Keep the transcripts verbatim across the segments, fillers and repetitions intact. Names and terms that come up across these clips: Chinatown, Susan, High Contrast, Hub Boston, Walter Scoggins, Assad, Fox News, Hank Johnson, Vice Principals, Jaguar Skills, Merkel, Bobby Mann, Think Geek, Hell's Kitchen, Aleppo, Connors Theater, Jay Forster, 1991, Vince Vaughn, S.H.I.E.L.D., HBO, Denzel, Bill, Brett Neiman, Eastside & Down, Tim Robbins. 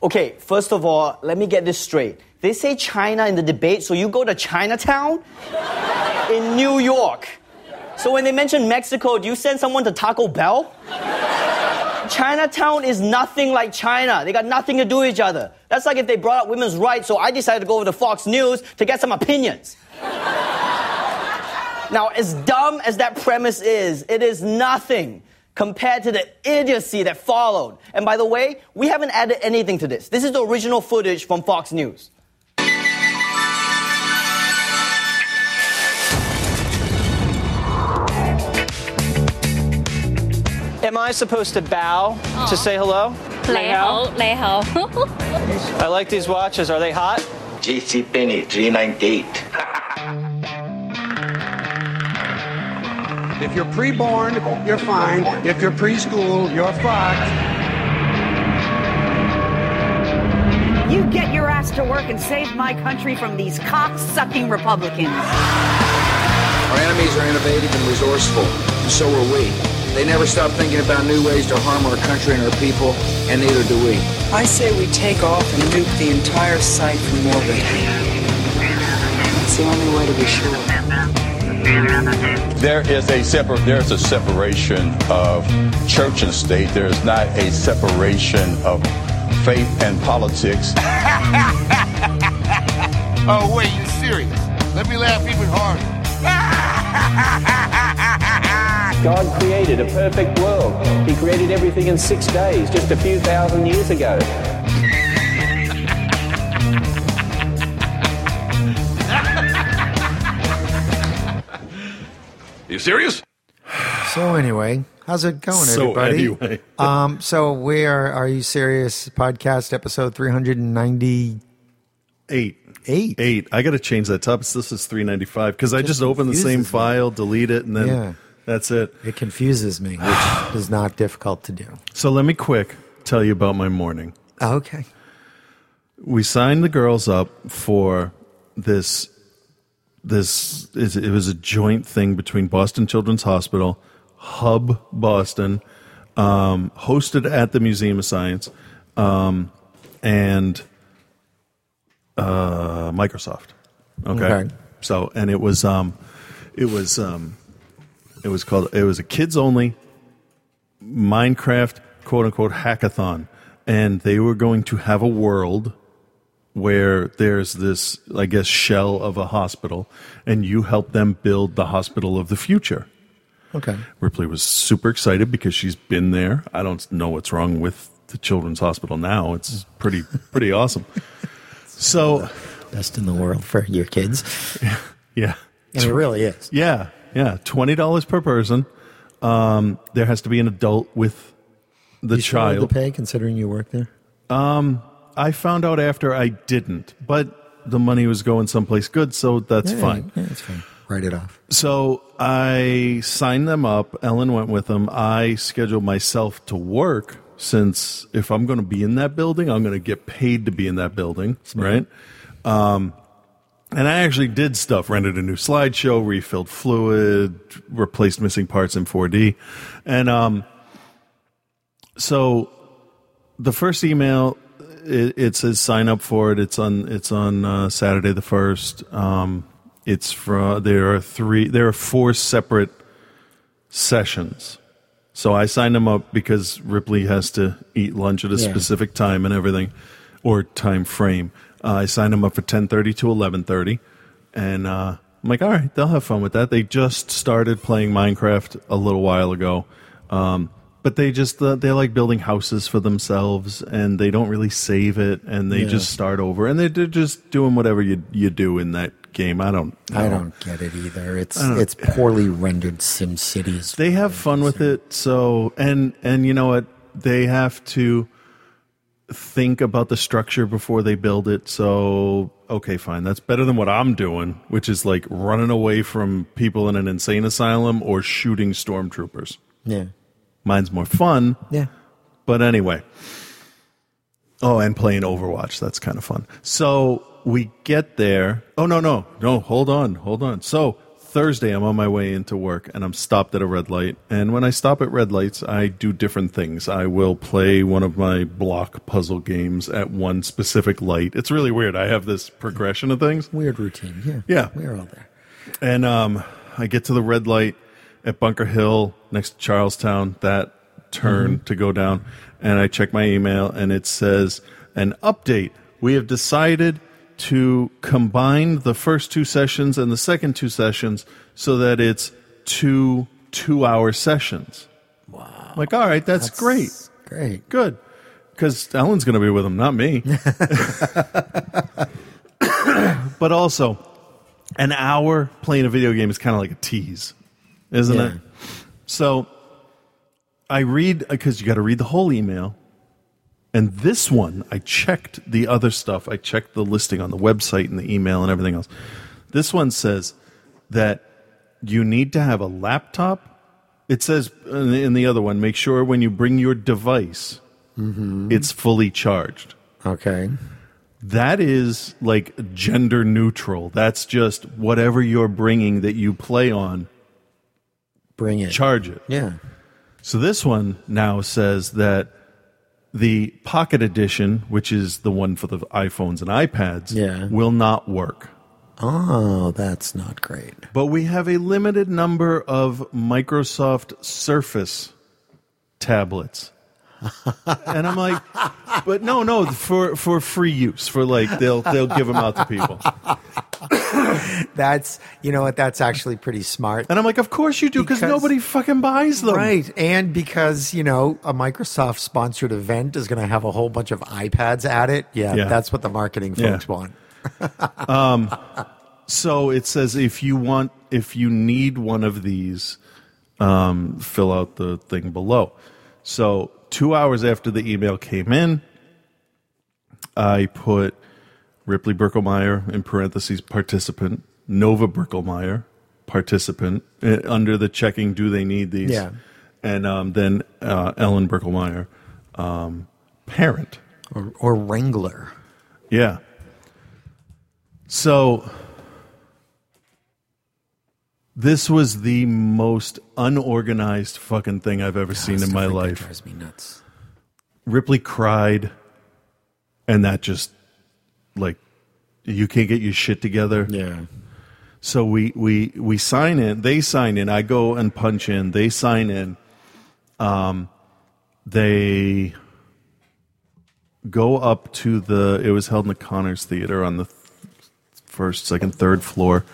Okay, first of all, let me get this straight. They say China in the debate, so you go to Chinatown in New York. So when they mention Mexico, do you send someone to Taco Bell? Chinatown is nothing like China. They got nothing to do with each other. That's like if they brought up women's rights, so I decided to go over to Fox News to get some opinions. Now, as dumb as that premise is, it is nothing compared to the idiocy that followed. And by the way, we haven't added anything to this. This is the original footage from Fox News. Am I supposed to bow Aww. to say hello? Lei hao, lei hao. I like these watches. Are they hot? JCPenney, three ninety-eight. If you're pre-born, you're fine. If you're preschool, you're fucked. You get your ass to work and save my country from these cock-sucking Republicans. Our enemies are innovative and resourceful, and so are we. They never stop thinking about new ways to harm our country and our people, and neither do we. I say we take off and nuke the entire site from orbit. It's the only way to be sure. There is a separ- there is a separation of church and state. There is not a separation of faith and politics. Oh, wait, you're serious? Let me laugh even harder. God created a perfect world. He created everything in six days, just a few thousand years ago. You serious? So anyway, how's it going, so everybody? Anyway. um, so we are Are You Serious podcast episode three ninety-eight. Eight. Eight. I got to change that top. This is three ninety-five because I just open the same me. file, delete it, and then yeah. that's it. It confuses me, which is not difficult to do. So let me quick tell you about my morning. Okay. We signed the girls up for this... This is, it was a joint thing between Boston Children's Hospital, Hub Boston, um, hosted at the Museum of Science, um, and uh, Microsoft. Okay? okay, so and it was um, it was um, it was called it was a kids only Minecraft quote unquote hackathon, and they were going to have a world where there's this, I guess, shell of a hospital, and you help them build the hospital of the future. Okay. Ripley was super excited because she's been there. I don't know what's wrong with the Children's Hospital now. It's pretty pretty awesome. So best in the world for your kids. Yeah. And it really is. Yeah. Yeah. twenty dollars per person. Um, there has to be an adult with the you child. You still have to pay considering you work there? Um... I found out after I didn't, but the money was going someplace good, so that's yeah, fine. Yeah, that's fine. Write it off. So I signed them up. Ellen went with them. I scheduled myself to work since if I'm going to be in that building, I'm going to get paid to be in that building, right? Um, and I actually did stuff, rented a new slideshow, refilled fluid, replaced missing parts in four D. And um, so the first email... It, it says sign up for it. It's on. It's on uh, Saturday the first. Um, it's for there are three. There are four separate sessions. So I signed them up because Ripley has to eat lunch at a yeah. specific time and everything, or time frame. Uh, I signed them up for ten thirty to eleven thirty, and uh, I'm like, all right, they'll have fun with that. They just started playing Minecraft a little while ago. Um, But they just, uh, they like building houses for themselves, and they don't really save it, and they yeah. just start over. And they're, they're just doing whatever you you do in that game. I don't I, I don't, don't get it either. It's it's poorly rendered SimCity. They have fun with it, so, and, and you know what? They have to think about the structure before they build it, so, okay, fine. That's better than what I'm doing, which is like running away from people in an insane asylum or shooting stormtroopers. Yeah. Mine's more fun. Yeah. But anyway. Oh, and playing Overwatch. That's kind of fun. So we get there. Oh, no, no. No, hold on. Hold on. So Thursday, I'm on my way into work, and I'm stopped at a red light. And when I stop at red lights, I do different things. I will play one of my block puzzle games at one specific light. It's really weird. I have this progression of things. Weird routine, yeah. Yeah. We're all there. And um, I get to the red light at Bunker Hill next to Charlestown, that turn mm-hmm. to go down, and I check my email, and it says, an update. We have decided to combine the first two sessions and the second two sessions so that it's two two-hour sessions. Wow. I'm like, all right, that's, that's great. Great. Good. Because Ellen's going to be with him, not me. But also, an hour playing a video game is kind of like a tease, isn't yeah. it? So I read, because you got to read the whole email. And this one, I checked the other stuff. I checked the listing on the website and the email and everything else. This one says that you need to have a laptop. It says in the other one, make sure when you bring your device, mm-hmm. it's fully charged. Okay. That is like gender neutral. That's just whatever you're bringing that you play on. Bring it. Charge it. Yeah. So this one now says that the Pocket Edition, which is the one for the iPhones and iPads, yeah. will not work. Oh, that's not great. But we have a limited number of Microsoft Surface tablets. And I'm like, but no, no, for, for free use, for like, they'll they'll give them out to people. That's, you know what, that's actually pretty smart. And I'm like, of course you do, because nobody fucking buys them. Right, and because, you know, a Microsoft-sponsored event is going to have a whole bunch of iPads at it. Yeah, yeah. That's what the marketing folks yeah. want. um, so it says if you want, if you need one of these, um, fill out the thing below. So two hours after the email came in, I put Ripley Burklemeyer, in parentheses, participant, Nova Bricklemyer, participant, under the checking, do they need these? Yeah. And um, then uh, Ellen Bricklemyer, um, parent. Or, or wrangler. Yeah. So this was the most unorganized fucking thing I've ever God, seen in my life. That drives me nuts. Ripley cried, and that just... like you can't get your shit together. Yeah. So we, we, we sign in, they sign in, I go and punch in, they sign in. Um, they go up to the, it was held in the Connors Theater on the th- first, second, third floor.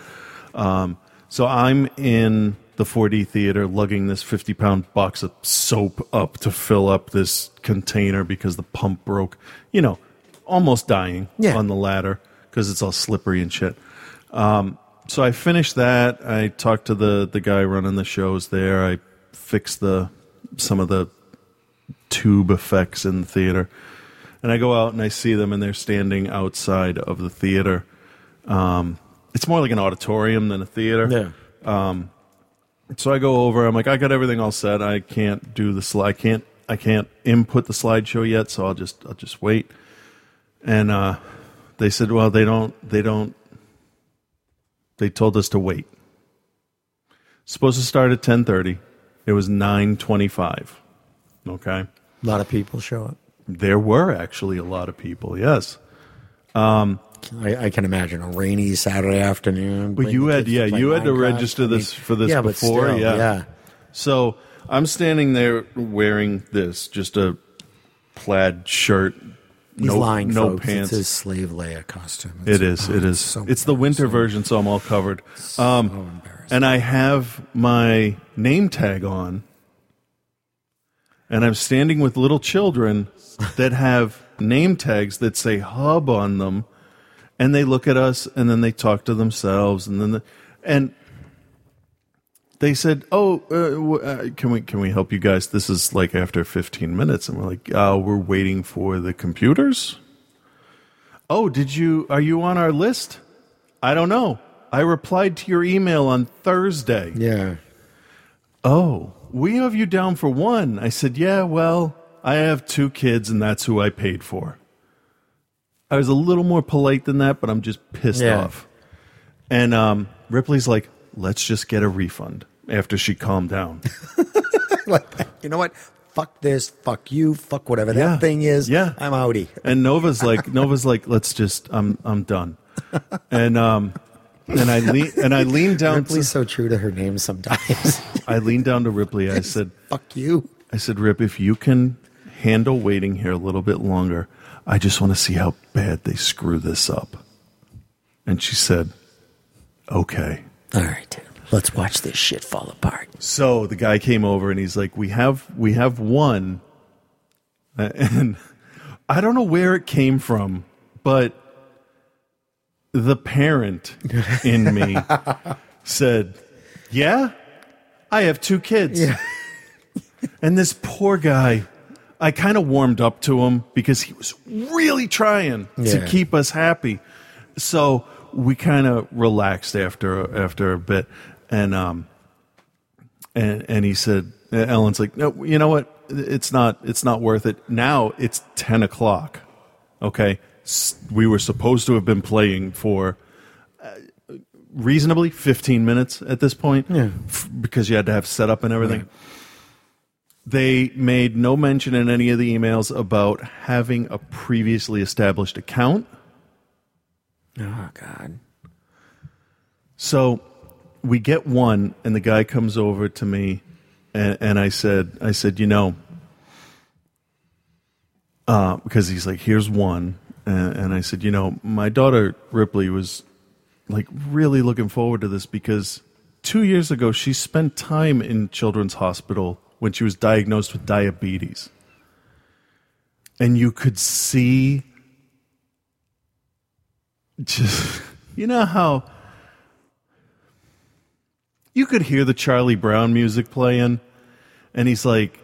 Um, so I'm in the four D theater lugging this fifty pound box of soap up to fill up this container because the pump broke, you know, almost dying yeah. on the ladder because it's all slippery and shit. Um, so I finished that. I talked to the, the guy running the shows there. I fixed the some of the tube effects in the theater. And I go out and I see them, and they're standing outside of the theater. Um, it's more like an auditorium than a theater. Yeah. Um, so I go over. I'm like, I got everything all set. I can't do the slide. I can't. I can't input the slideshow yet. So I'll just I'll just wait. And uh, they said, well, they don't, they don't, they told us to wait. Supposed to start at ten thirty. It was nine twenty-five. Okay. A lot of people show up. There were actually a lot of people, yes. Um, I, I can imagine a rainy Saturday afternoon. But you had, yeah, you Minecraft. had to register this for this yeah, before. But still, yeah. yeah. So I'm standing there wearing this, just a plaid shirt. He's no, lying, no folks. Pants. It's his slave Leia costume. It's, it is. It is. So it's the winter version, so I'm all covered. So um, embarrassing. And I have my name tag on, and I'm standing with little children that have name tags that say Hub on them, and they look at us, and then they talk to themselves, and then the, and they said, "Oh, uh, can we can we help you guys? This is like after fifteen minutes." And we're like, "Oh, we're waiting for the computers." "Oh, did you are you on our list?" "I don't know. I replied to your email on Thursday." Yeah. "Oh, we have you down for one." I said, "Yeah, well, I have two kids and that's who I paid for." I was a little more polite than that, but I'm just pissed yeah. off. And um, Ripley's like, let's just get a refund after she calmed down. Like, you know what? Fuck this, fuck you, fuck whatever yeah. that thing is. Yeah. I'm outie. And Nova's like, Nova's like, let's just, I'm, I'm done. And um, and I lean, and I leaned down. Ripley's to, so true to her name sometimes. I leaned down to Ripley. I said, "Fuck you." I said, "Rip, if you can handle waiting here a little bit longer, I just want to see how bad they screw this up." And she said, "Okay, all right." Let's watch this shit fall apart. So the guy came over and he's like, we have we have one. And I don't know where it came from, but the parent in me said, yeah, I have two kids. Yeah. And this poor guy, I kind of warmed up to him because he was really trying yeah. to keep us happy. So we kind of relaxed after after a bit. And um, and and he said, Ellen's like, no, you know what? It's not. It's not worth it. Now it's ten o'clock. Okay, we were supposed to have been playing for uh, reasonably fifteen minutes at this point, yeah. f- because you had to have setup and everything. Right. They made no mention in any of the emails about having a previously established account. Oh God! So. We get one, and the guy comes over to me, and, and I said, "I said, you know, uh, because he's like, here's one," and, and I said, "You know, my daughter Ripley was like really looking forward to this because two years ago she spent time in Children's Hospital when she was diagnosed with diabetes, and you could see just, you know how." You could hear the Charlie Brown music playing, and he's like,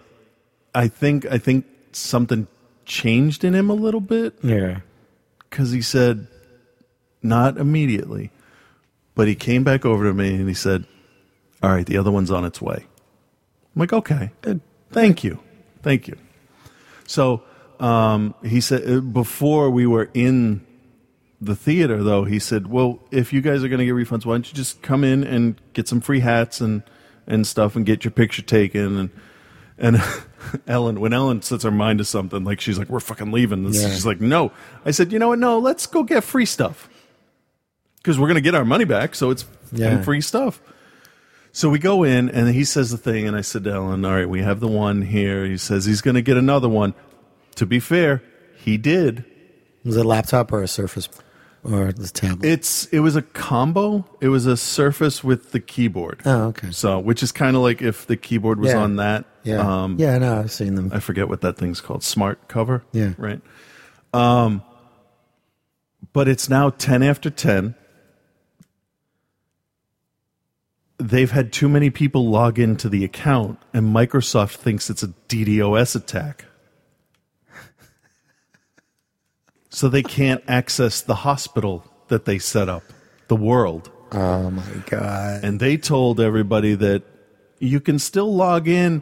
I think I think something changed in him a little bit. Yeah. Because he said, not immediately, but he came back over to me, and he said, all right, the other one's on its way. I'm like, okay, thank you. Thank you. So um, he said, before we were in the theater, though, he said, well, if you guys are going to get refunds, why don't you just come in and get some free hats and, and stuff and get your picture taken. And and Ellen, when Ellen sets her mind to something, like she's like, we're fucking leaving. This. Yeah. She's like, no. I said, you know what? No, let's go get free stuff because we're going to get our money back. So it's yeah. free stuff. So we go in and he says the thing. And I said to Ellen, all right, we have the one here. He says he's going to get another one. To be fair, he did. Was it a laptop or a Surface? Or the tablet? It's it was a combo. It was a Surface with the keyboard. Oh, okay. So, which is kind of like if the keyboard was yeah. on that. Yeah. Um, yeah. No, I've seen them. I forget what that thing's called. Smart cover. Yeah. Right. Um. But it's now ten after ten. They've had too many people log into the account, and Microsoft thinks it's a DDoS attack. So they can't access the hospital that they set up, the world. Oh, my God. And they told everybody that you can still log in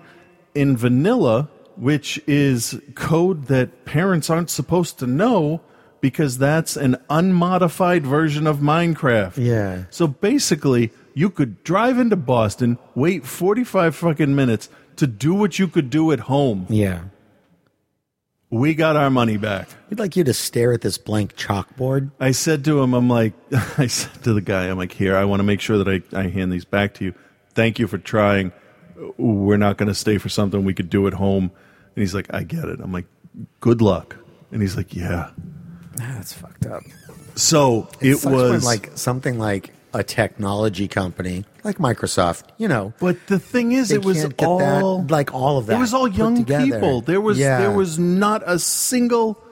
in vanilla, which is code that parents aren't supposed to know because that's an unmodified version of Minecraft. Yeah. So basically, you could drive into Boston, wait forty-five fucking minutes to do what you could do at home. Yeah. We got our money back. We'd like you to stare at this blank chalkboard. I said to him, I'm like, I said to the guy, I'm like, here, I want to make sure that I, I hand these back to you. Thank you for trying. We're not going to stay for something we could do at home. And he's like, I get it. I'm like, good luck. And he's like, yeah. That's fucked up. So it, it sucks was when, like something like a technology company like Microsoft, you know. But the thing is, it was all that, like all of that. It was all young people. There was yeah. there was not a single.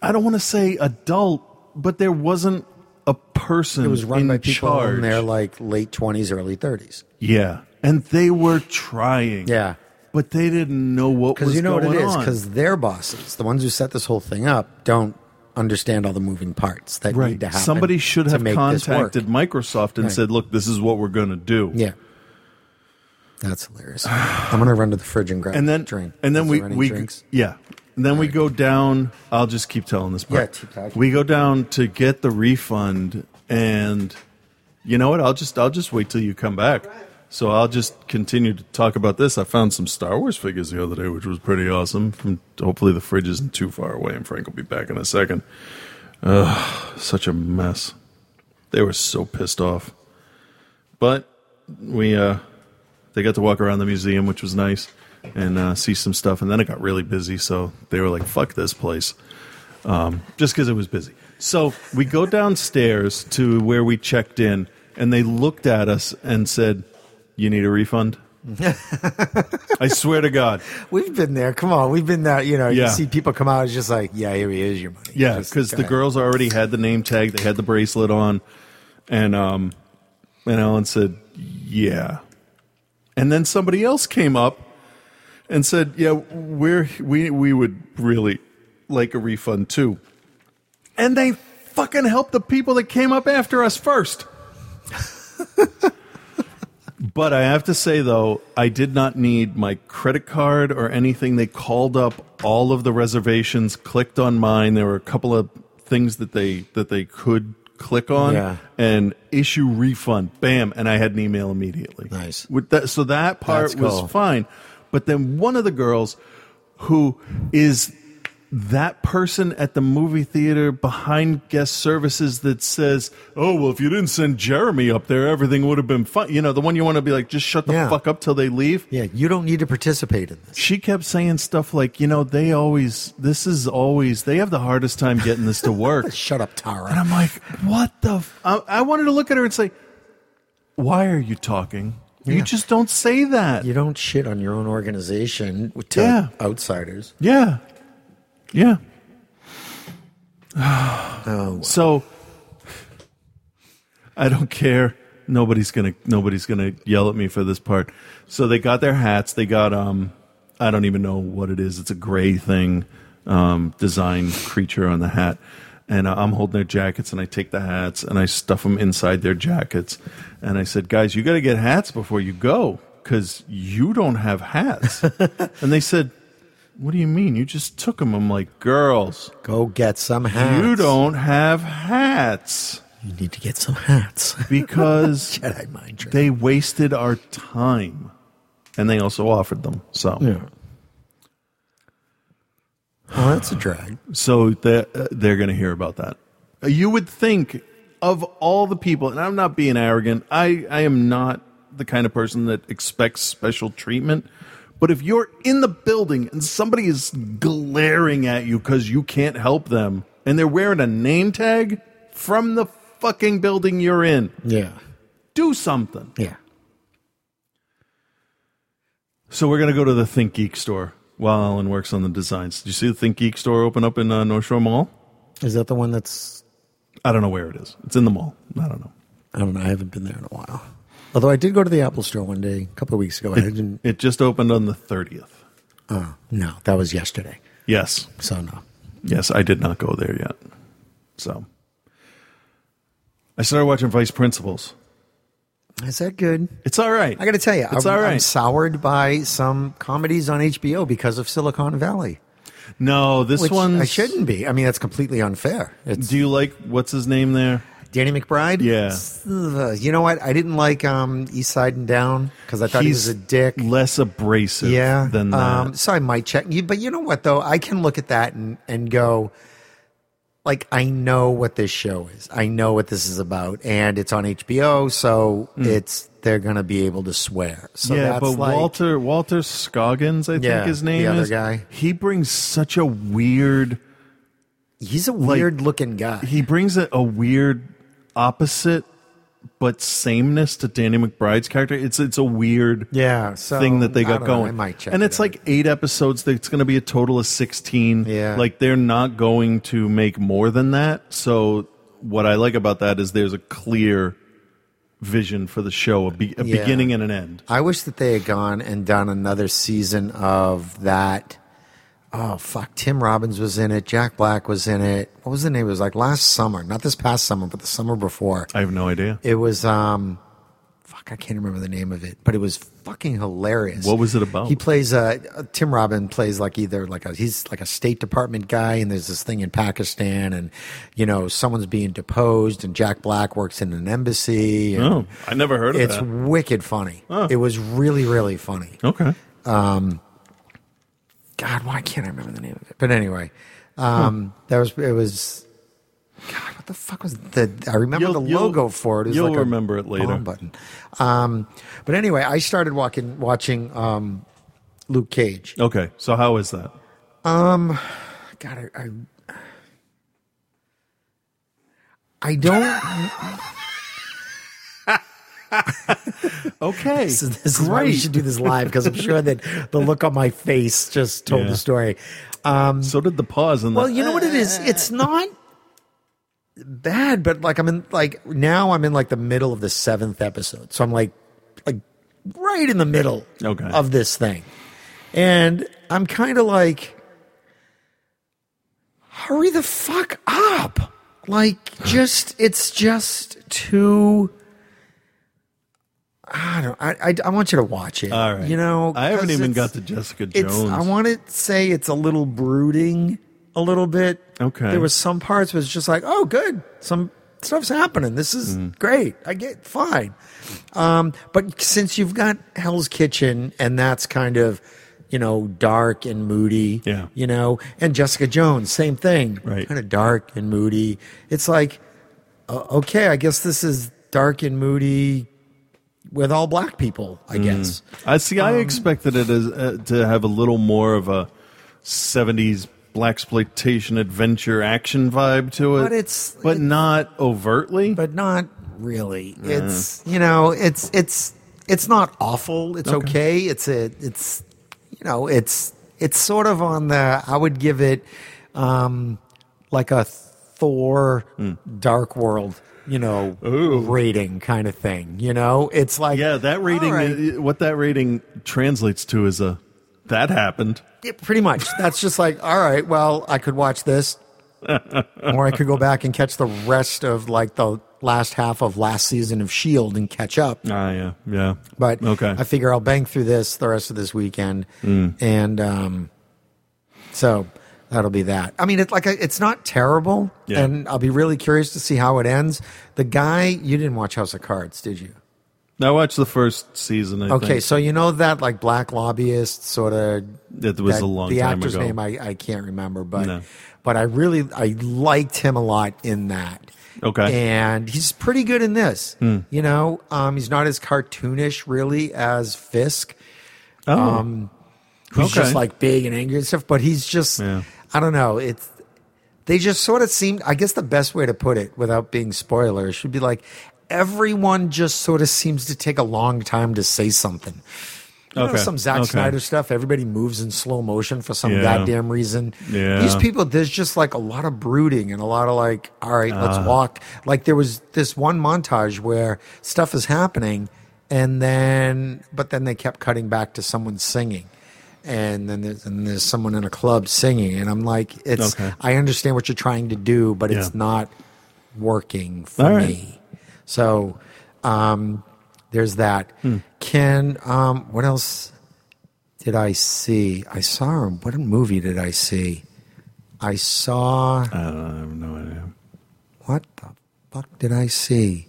I don't want to say adult, but there wasn't a person. It was run in by people charge. In their like late twenties, early thirties. Yeah, and they were trying. Yeah, but they didn't know what was going on. Because you know what it is, because their bosses, the ones who set this whole thing up, don't understand all the moving parts that right. need to happen. Somebody should have contacted Microsoft and right. said, look, this is what we're going to do. Yeah. That's hilarious. I'm going to run to the fridge and grab and then, a drink. And then we, we drinks? yeah. And then all we right. go down. I'll just keep telling this part. Yeah, keep talking. We go down to get the refund, and you know what? I'll just I'll just wait till you come back. So I'll just continue to talk about this. I found some Star Wars figures the other day, which was pretty awesome. From, hopefully the fridge isn't too far away, and Frank will be back in a second. Ugh, such a mess. They were so pissed off. But we uh, they got to walk around the museum, which was nice, and uh, see some stuff. And then it got really busy, so they were like, fuck this place, um, just because it was busy. So we go downstairs to where we checked in, and they looked at us and said, you need a refund? I swear to God. We've been there. Come on. We've been there. You know, yeah. You see people come out. It's just like, yeah, here he is, your money. Yeah, because the girls already had the name tag. They had the bracelet on. And um, and Alan said, yeah. And then somebody else came up and said, yeah, we're, we, we would really like a refund too. And they fucking helped the people that came up after us first. But I have to say, though, I did not need my credit card or anything. They called up all of the reservations, clicked on mine. There were a couple of things that they that they could click on, yeah, and issue refund. Bam. And I had an email immediately. Nice. With that, so that part That's was cool. fine. But then one of the girls who is that person at the movie theater behind guest services that says, oh, well, if you didn't send Jeremy up there, everything would have been fine. You know, the one you want to be like, just shut the yeah. fuck up till they leave. Yeah, you don't need to participate in this. She kept saying stuff like, you know, they always, this is always, they have the hardest time getting this to work. Shut up, Tara. And I'm like, what the? F-? I, I wanted to look at her and say, why are you talking? Yeah. You just don't say that. You don't shit on your own organization to yeah. outsiders. Yeah. Yeah. Oh, wow. So I don't care. Nobody's gonna nobody's gonna yell at me for this part. So they got their hats. They got um I don't even know what it is. It's a gray thing, um, designed creature on the hat. And uh, I'm holding their jackets, and I take the hats and I stuff them inside their jackets. And I said, guys, you got to get hats before you go because you don't have hats. And they said, what do you mean? You just took them. I'm like, girls, go get some hats. You don't have hats. You need to get some hats. Because Jedi mind trick. They wasted our time. And they also offered them. So, yeah. Well, that's a drag. So they're, uh, they're going to hear about that. You would think of all the people, and I'm not being arrogant. I, I am not the kind of person that expects special treatment. But if you're in the building and somebody is glaring at you because you can't help them and they're wearing a name tag from the fucking building you're in, yeah, do something. Yeah. So we're going to go to the Think Geek store while Alan works on the designs. Did you see the Think Geek store open up in uh, North Shore Mall? Is that the one that's... I don't know where it is. It's in the mall. I don't know. I don't know. I haven't been there in a while. Although I did go to the Apple store one day, a couple of weeks ago. It, I didn't... it just opened on the thirtieth. Oh, no. That was yesterday. Yes. So, no. Yes, I did not go there yet. So, I started watching Vice Principals. Is that good? It's all right. I got to tell you, it's I'm, all right. I'm soured by some comedies on H B O because of Silicon Valley. No, this one I shouldn't be. I mean, that's completely unfair. It's... Do you like what's his name there? Danny McBride? Yeah. You know what? I didn't like um, East Side and Down because I thought He's he was a dick. Less abrasive yeah. than that. Um, so I might check. But you know what, though? I can look at that and, and go, like, I know what this show is. I know what this is about. And it's on H B O, so mm. it's they're going to be able to swear. So yeah, that's but like, Walter, Walter Scoggins, I think yeah, his name the other is. Guy. He brings such a weird... He's a weird-looking like, guy. He brings a, a weird... opposite but sameness to Danny McBride's character. It's it's a weird yeah, so, thing that they got going. I might check and it's it like out. Eight episodes. It's going to be a total of sixteen. Yeah. Like they're not going to make more than that. So what I like about that is there's a clear vision for the show, a, be- a yeah. beginning and an end. I wish that they had gone and done another season of that. Oh, fuck. Tim Robbins was in it. Jack Black was in it. What was the name? It was like last summer. Not this past summer, but the summer before. I have no idea. It was, um, fuck, I can't remember the name of it, but it was fucking hilarious. What was it about? He plays uh, Tim Robbins plays like either like a he's like a State Department guy, and there's this thing in Pakistan, and you know someone's being deposed, and Jack Black works in an embassy. And oh, I never heard of it's that. It's wicked funny. Oh. It was really really funny. Okay. Um, God, why can't I remember the name of it? But anyway, um, huh. that was it was. God, what the fuck was the? I remember you'll, the logo for it. It was you'll like a remember it later. Bomb button. Um, but anyway, I started walking, watching um, Luke Cage. Okay, so how is that? Um, God, I, I, I don't. Okay, this is, this is why we should do this live because I'm sure that the look on my face just told yeah. the story. Um, so did the pause and the. Well, you know what it is. It's not. Bad, but like I'm in like now I'm in like the middle of the seventh episode, so I'm like like right in the middle okay. of this thing, and I'm kind of like, hurry the fuck up! Like just it's just too. I don't. I, I I want you to watch it. All right, you know I haven't even got to Jessica Jones. I want to say it's a little brooding. A little bit. Okay. There was some parts was just like, oh, good. Some stuff's happening. This is mm. great. I get fine. Um, but since you've got Hell's Kitchen and that's kind of, you know, dark and moody. Yeah. You know, and Jessica Jones, same thing. Right. Kind of dark and moody. It's like, uh, okay, I guess this is dark and moody. With all black people, I mm. guess. I see. Um, I expected it as, uh, to have a little more of a seventies. Blaxploitation adventure action vibe to it, but it's but it, not overtly, but not really. Nah. It's you know, it's it's it's not awful. It's okay. okay. It's a it's you know, it's it's sort of on the. I would give it um, like a Thor mm. Dark World. You know, Ooh. rating kind of thing. You know, it's like yeah, that rating. Right. What that rating translates to is a. That happened. Yeah, pretty much. That's just like, all right, well, I could watch this, or I could go back and catch the rest of like the last half of last season of S H I E L D and catch up. Ah, uh, yeah, yeah. But okay. I figure I'll bang through this the rest of this weekend, mm. and um, so that'll be that. I mean, it's like a, it's not terrible, yeah. and I'll be really curious to see how it ends. The guy, you didn't watch House of Cards, did you? I watched the first season, I okay, think. So you know that, like, black lobbyist sort of... It was that, a long time ago. The actor's name, I, I can't remember, but no. but I really, I liked him a lot in that. Okay. And he's pretty good in this, hmm. you know? Um, he's not as cartoonish, really, as Fisk, oh. um, who's okay. just, like, big and angry and stuff, but he's just, yeah. I don't know, it's... They just sort of seemed, I guess the best way to put it, without being spoiler, should be like... Everyone just sort of seems to take a long time to say something. You okay. know, some Zack okay. Snyder stuff, everybody moves in slow motion for some yeah. goddamn reason. Yeah. These people, there's just like a lot of brooding and a lot of like, all right, uh. let's walk. Like there was this one montage where stuff is happening and then, but then they kept cutting back to someone singing. And then there's, and there's someone in a club singing. And I'm like, it's, okay. I understand what you're trying to do, but yeah. it's not working for all right. me. So um, there's that. Hmm. Ken, um, what else did I see? I saw him. What movie did I see? I saw... I don't know. I have no idea. What the fuck did I see?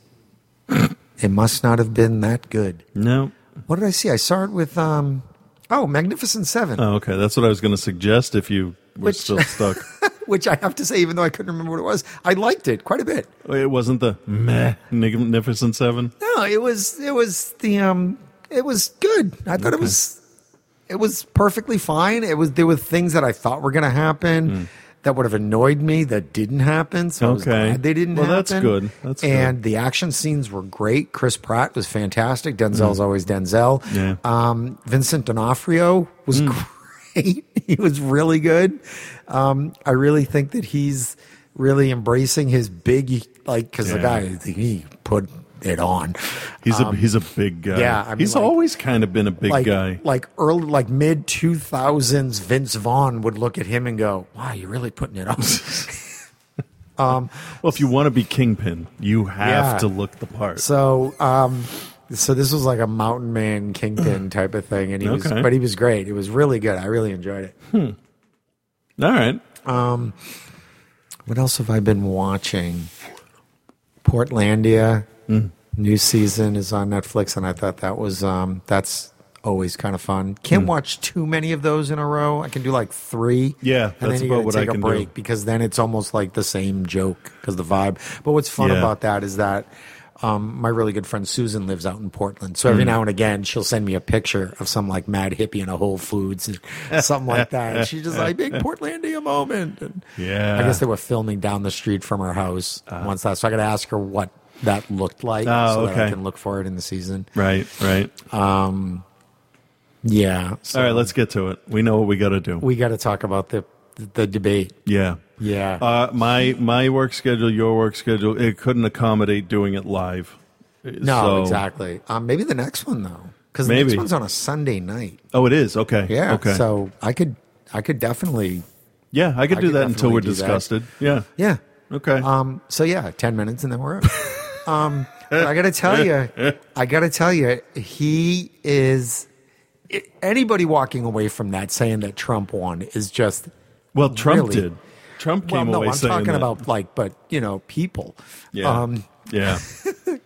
It must not have been that good. No. What did I see? I saw it with... Um, oh, Magnificent Seven. Oh, okay. That's what I was going to suggest if you were Which- still stuck. Which I have to say, even though I couldn't remember what it was, I liked it quite a bit. It wasn't the meh Magnificent Seven? No, it was it was the um it was good. I thought okay. it was it was perfectly fine. It was there were things that I thought were gonna happen mm. that would have annoyed me that didn't happen. So okay. I was glad they didn't well, happen. That's good. That's and good. The action scenes were great. Chris Pratt was fantastic. Denzel's mm. always Denzel. Yeah. Um Vincent D'Onofrio was mm. great. He was really good. Um, I really think that he's really embracing his big, like, because yeah. the guy, he put it on. He's um, a he's a big guy. Yeah, I mean, he's like, always kind of been a big like, guy. Like early, like mid two thousands, Vince Vaughn would look at him and go, "Wow, you're really putting it on." um, well, if you want to be Kingpin, you have yeah. to look the part. So, um, So this was like a mountain man Kingpin type of thing, and he okay. was, but he was great. It was really good. I really enjoyed it. Hmm. All right. Um, what else have I been watching? Portlandia, mm. new season is on Netflix, and I thought that was um, that's always kind of fun. Can't mm. watch too many of those in a row. I can do like three. Yeah, and that's then about what take I can a break do. Because then it's almost like the same joke because the vibe. But what's fun yeah. about that is that. Um, my really good friend Susan lives out in Portland, so every mm. now and again she'll send me a picture of some like mad hippie in a Whole Foods and something like that. And she's just like, big Portlandia moment. And yeah, I guess they were filming down the street from her house uh, once that, so I got to ask her what that looked like, oh, so okay. that I can look for it in the season. Right, right. Um, yeah. So all right, let's get to it. We know what we got to do. We got to talk about the the debate. Yeah. Yeah. Uh, my my work schedule, your work schedule, it couldn't accommodate doing it live. No, so. Exactly. Um, maybe the next one though, because the next one's on a Sunday night. Oh, it is. Okay. Yeah. Okay. So I could, I could definitely. Yeah, I could I do could that until we're disgusted. That. Yeah. Yeah. Okay. Um. So yeah, ten minutes and then we're up. um. I gotta tell you, I gotta tell you, he is. Anybody walking away from that saying that Trump won is just. Well, Trump really, did. Trump came well, no, away I'm saying I'm talking that. About like, but you know, people, yeah, um, yeah,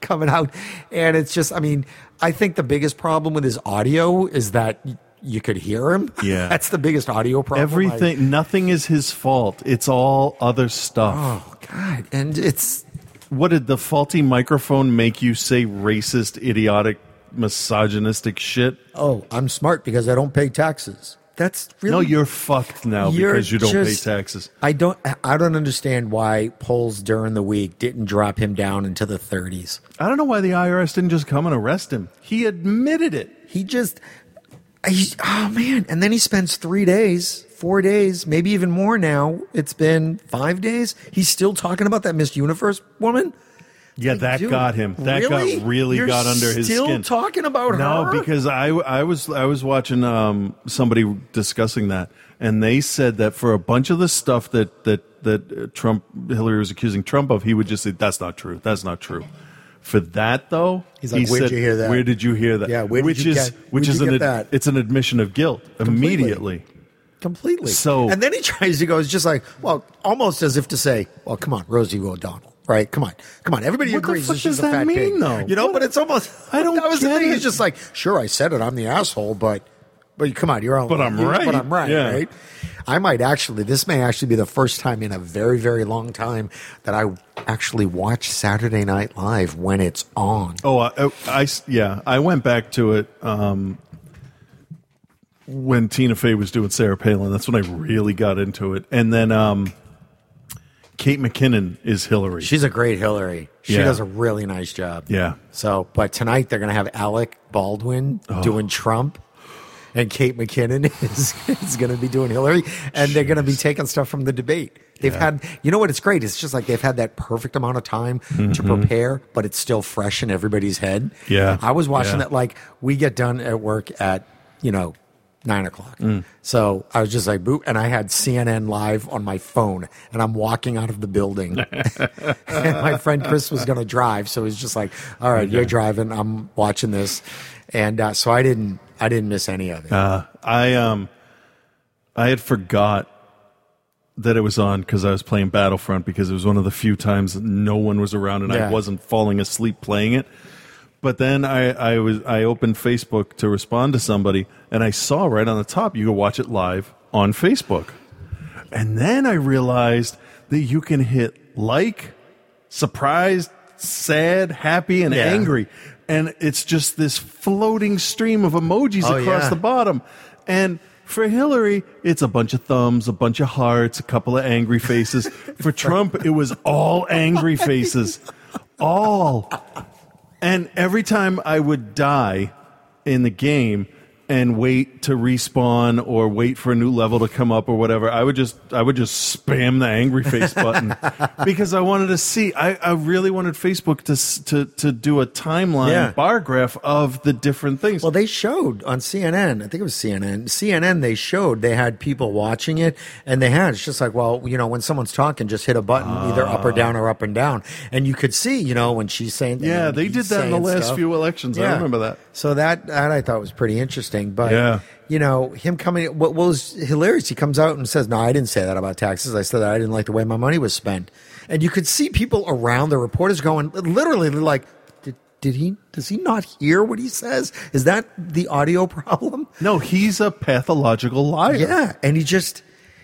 coming out, and it's just, I mean, I think the biggest problem with his audio is that y- you could hear him. Yeah, that's the biggest audio problem. Everything, I, nothing is his fault. It's all other stuff. Oh God, and it's what did the faulty microphone make you say? Racist, idiotic, misogynistic shit. Oh, I'm smart because I don't pay taxes. That's really no. You're fucked now you're because you don't just, pay taxes. I don't. I don't understand why polls during the week didn't drop him down into the thirties. I don't know why the I R S didn't just come and arrest him. He admitted it. He just. He, oh man! And then he spends three days, four days, maybe even more. Now it's been five days. He's still talking about that Miss Universe woman. Yeah, that Dude, got him. That really? got really You're got under his skin. Still talking about no, her? No, because I, I was I was watching um, somebody discussing that, and they said that for a bunch of the stuff that that that Trump Hillary was accusing Trump of, he would just say that's not true. That's not true. For that though, he's like, he where did you hear that? Where did you hear that? Yeah, where did which you is get, which is an ad, it's an admission of guilt Completely. immediately. Completely. So, and then he tries to go. It's just like well, almost as if to say, well, come on, Rosie O'Donnell. Right, come on, come on! Everybody what agrees. What the fuck does that fat mean, pig. though? You know, what? But it's almost—I don't. That was the thing. He's just like, sure, I said it. I'm the asshole, but, but come on, you're all. But I'm you're, right. But I'm right. Yeah. Right. I might actually. This may actually be the first time in a very, very long time that I actually watch Saturday Night Live when it's on. Oh, I, I yeah, I went back to it um, when Tina Fey was doing Sarah Palin. That's when I really got into it, and then. Um, Kate McKinnon is Hillary. She's a great Hillary. She yeah. does a really nice job. Yeah. So, but tonight they're going to have Alec Baldwin oh. doing Trump, and Kate McKinnon is, is going to be doing Hillary, and Jeez. they're going to be taking stuff from the debate. They've yeah. had, you know what? It's great. It's just like they've had that perfect amount of time mm-hmm. to prepare, but it's still fresh in everybody's head. Yeah. I was watching yeah. it like we get done at work at, you know, Nine o'clock. Mm. So I was just like, boop, and I had C N N live on my phone, and I'm walking out of the building. And my friend Chris was going to drive, so he's just like, all right, yeah. you're driving. I'm watching this, and uh, so I didn't, I didn't miss any of it. Uh, I um, I had forgot that it was on because I was playing Battlefront because it was one of the few times that no one was around and yeah. I wasn't falling asleep playing it. But then I, I was I opened Facebook to respond to somebody, and I saw right on the top, you can watch it live on Facebook. And then I realized that you can hit like, surprised, sad, happy, and yeah. angry. And it's just this floating stream of emojis oh, across yeah. the bottom. And for Hillary, it's a bunch of thumbs, a bunch of hearts, a couple of angry faces. For Trump, it was all angry faces. All. And every time I would die in the game, and wait to respawn or wait for a new level to come up or whatever. I would just I would just spam the angry face button because I wanted to see. I, I really wanted Facebook to to to do a timeline yeah. bar graph of the different things. Well, they showed on C N N. I think it was C N N. C N N they showed they had people watching it, and they had it's just like, well, you know, when someone's talking, just hit a button uh, either up or down or up and down, and you could see, you know, when she's saying yeah, they did that in the last stuff. few elections. Yeah. I remember that. So that that I thought was pretty interesting, but. Yeah. You know, him coming, what was hilarious, he comes out and says, no, I didn't say that about taxes. I said that I didn't like the way my money was spent. And you could see people around the reporters going, literally, like, did, did he, does he not hear what he says? Is that the audio problem? No, he's a pathological liar. Yeah. And he just,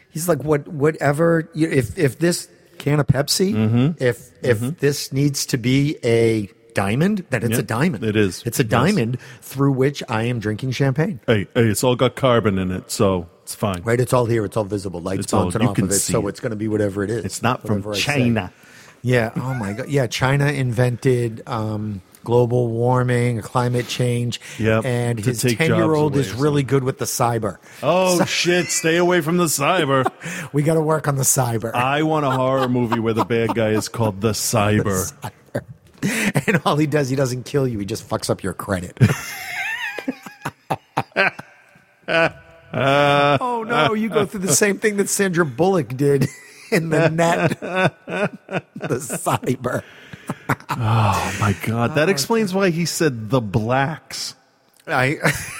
he's like, what, whatever, if, if this can of Pepsi, mm-hmm. if, if mm-hmm. this needs to be a, diamond, that it's yep, a diamond. It is. It's a diamond yes. through which I am drinking champagne. Hey, hey, it's all got carbon in it, so it's fine. Right, it's all here. It's all visible. Lights it's bouncing all, off of it, so it. it's going to be whatever it is. It's not from China. Yeah, oh my God. Yeah, China invented um, global warming, climate change, yep, and his ten-year-old is really good with the cyber. Oh, so- shit, stay away from the cyber. We got to work on the cyber. I want a horror movie where the bad guy is called the cyber. The cyber. And all he does, he doesn't kill you. He just fucks up your credit. uh, oh, no. You go through the same thing that Sandra Bullock did in The Net. The cyber. Oh, my God. That explains why he said the blacks. I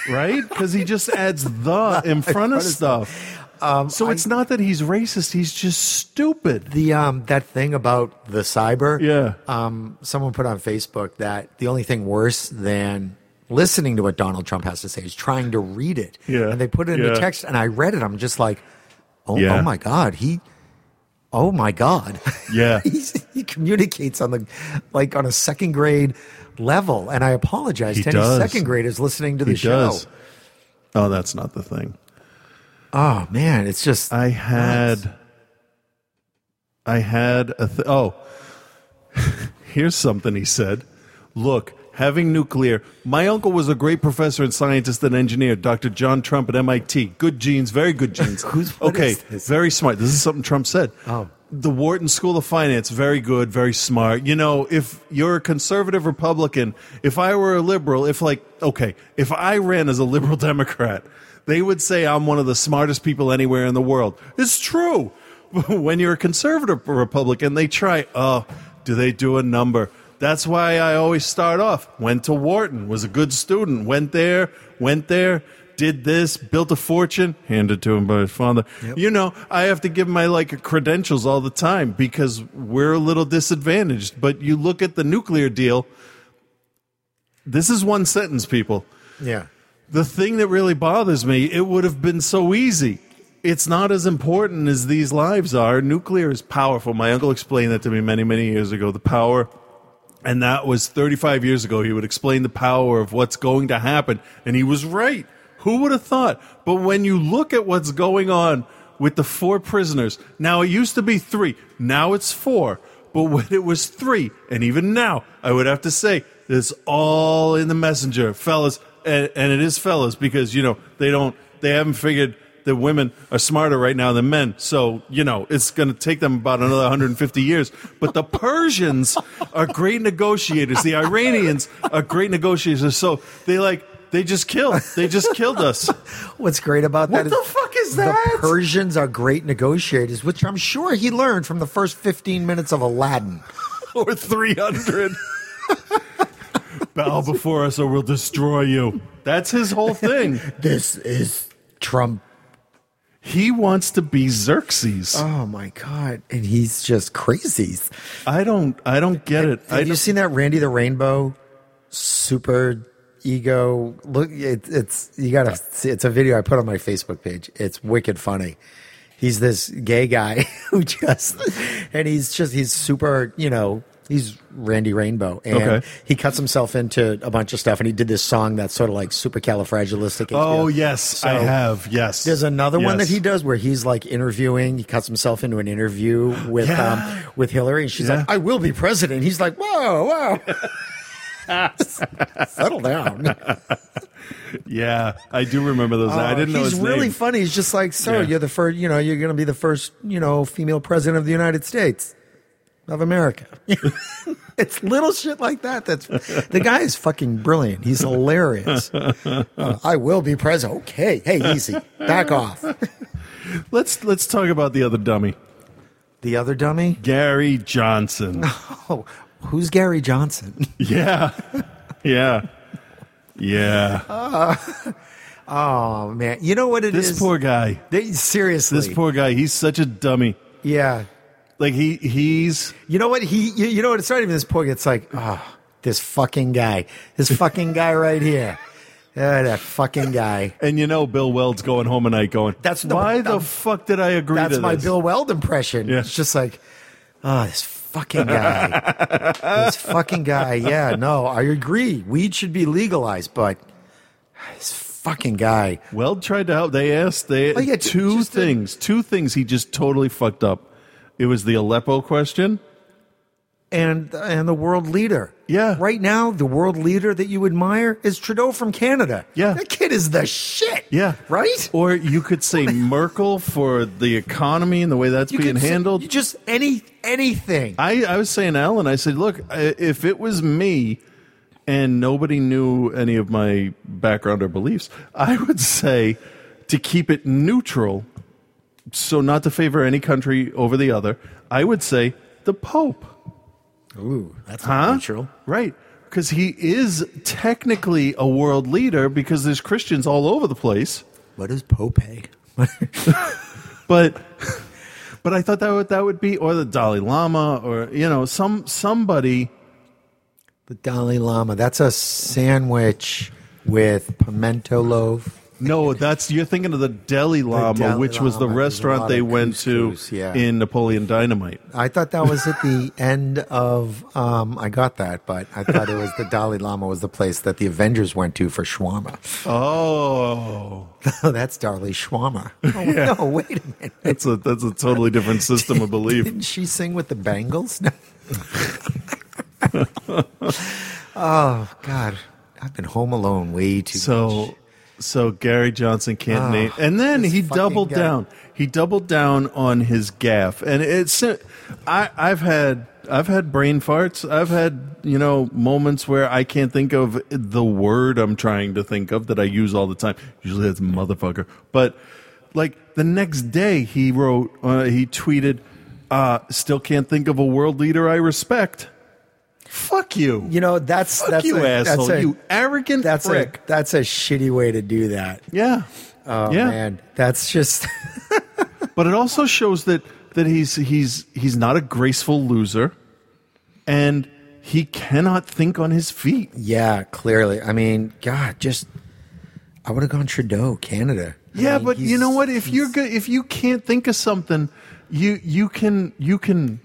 Right? Because he just adds the in front of stuff. Um, so it's I, not that he's racist. He's just stupid. The um, that thing about the cyber. Yeah. Um, someone put on Facebook that the only thing worse than listening to what Donald Trump has to say is trying to read it. Yeah. And they put it in yeah. the text, and I read it. I'm just like, oh, yeah. oh my God, he. Oh my God. Yeah. he, he communicates on the like on a second grade level, and I apologize he to does. any second graders listening to the he show. Does. Oh, that's not the thing. Oh man, it's just I had nuts. I had a th- oh here's something he said. Look, having nuclear. My uncle was a great professor and scientist and engineer, Doctor John Trump at M I T. Good genes, very good genes. Who's okay, very smart. This is something Trump said. Oh. The Wharton School of Finance, very good, very smart. You know, if you're a conservative Republican, if I were a liberal, if like okay, if I ran as a liberal Democrat, they would say I'm one of the smartest people anywhere in the world. It's true. When you're a conservative Republican, they try, oh, do they do a number? That's why I always start off. Went to Wharton, was a good student, went there, went there, did this, built a fortune, handed to him by his father. Yep. You know, I have to give my like credentials all the time because we're a little disadvantaged. But you look at the nuclear deal. This is one sentence, people. Yeah. The thing that really bothers me, it would have been so easy. It's not as important as these lives are. Nuclear is powerful. My uncle explained that to me many, many years ago, the power. And that was thirty-five years ago. He would explain the power of what's going to happen. And he was right. Who would have thought? But when you look at what's going on with the four prisoners, now it used to be three. Now it's four. But when it was three, and even now, I would have to say, it's all in the messenger, fellas. And, and it is fellas because, you know, they don't, they haven't figured that women are smarter right now than men. So, you know, it's going to take them about another one hundred fifty years. But the Persians are great negotiators. The Iranians are great negotiators. So they like, they just killed. They just killed us. What's great about that? What is the fuck is that? The Persians are great negotiators, which I'm sure he learned from the first fifteen minutes of Aladdin. Or three hundred. Bow before us or we'll destroy you. That's his whole thing. This is Trump. He wants to be Xerxes. Oh my God. And he's just crazy. I don't I don't get it. Have I you seen that Randy the Rainbow super ego? Look, it, it's you gotta see, it's a video I put on my Facebook page. It's wicked funny. He's this gay guy who just and he's just he's super, you know. He's Randy Rainbow, and okay. he cuts himself into a bunch of stuff, and he did this song that's sort of like supercalifragilistic. Oh, yes, so I have, yes. There's another yes. one that he does where he's like interviewing. He cuts himself into an interview with yeah. um, with Hillary, and she's yeah. like, I will be president. He's like, whoa, whoa. Settle down. Yeah, I do remember those. Uh, I didn't know his name. He's really funny. He's just like, sir, yeah. you're the first, you know, you're going to be the first, you know, female president of the United States of America. It's little shit like that. That's the guy is fucking brilliant. He's hilarious. Uh, I will be president. Okay. Hey, easy. Back off. Let's let's talk about the other dummy. The other dummy? Gary Johnson. Oh, who's Gary Johnson? Yeah. Yeah. Yeah. Uh, oh, man. You know what it this is? This poor guy. They, seriously. This poor guy. He's such a dummy. Yeah. Like, he, he's... You know what? He. You, you know what? It's not even this poor guy. It's like, oh, this fucking guy. This fucking guy right here. Yeah, that fucking guy. And you know Bill Weld's going home tonight going, that's no, why the I'm, fuck did I agree to this? That's my Bill Weld impression. Yeah. It's just like, oh, this fucking guy. This fucking guy. Yeah, no, I agree. Weed should be legalized, but this fucking guy. Weld tried to help. They asked they, oh, yeah, two things. A, two things he just totally fucked up. It was the Aleppo question. And and the world leader. Yeah. Right now, the world leader that you admire is Trudeau from Canada. Yeah. That kid is the shit. Yeah. Right? Or you could say Merkel for the economy and the way that's you being handled. Say, just any anything. I, I was saying, Alan, I said, look, if it was me and nobody knew any of my background or beliefs, I would say to keep it neutral, so not to favor any country over the other, I would say the Pope. Ooh, that's huh? neutral. Right, because he is technically a world leader because there's Christians all over the place. What is Pope? but but I thought that would, that would be, or the Dalai Lama, or, you know, some somebody. The Dalai Lama, that's a sandwich with pimento loaf. No, that's you're thinking of the Deli Lama, the Deli which Lama. was the restaurant they went couscous, to yeah. in Napoleon Dynamite. I thought that was at the end of, um, I got that, but I thought it was the Dalai Lama was the place that the Avengers went to for shawarma. Oh. That's Dalai shawarma. Oh, yeah. No, wait a minute. That's a, that's a totally different system of belief. Didn't she sing with the Bangles? No. Oh, God. I've been home alone way too so, much. So Gary Johnson can't oh, name, and then he doubled guy. down. He doubled down on his gaffe, and it's. I, I've had I've had brain farts. I've had you know moments where I can't think of the word I'm trying to think of that I use all the time. Usually that's motherfucker. But like the next day, he wrote, uh, he tweeted, uh, "Still can't think of a world leader I respect." Fuck you. You know, that's Fuck that's you, a, asshole. That's a, you arrogant that's prick. A, that's a shitty way to do that. Yeah. Oh, yeah. Man. That's just. But it also shows that, that he's he's he's not a graceful loser, and he cannot think on his feet. Yeah, clearly. I mean, God, just I would have gone Trudeau, Canada. Yeah, I mean, but you know what? If you're good, if you can't think of something, you you can you can.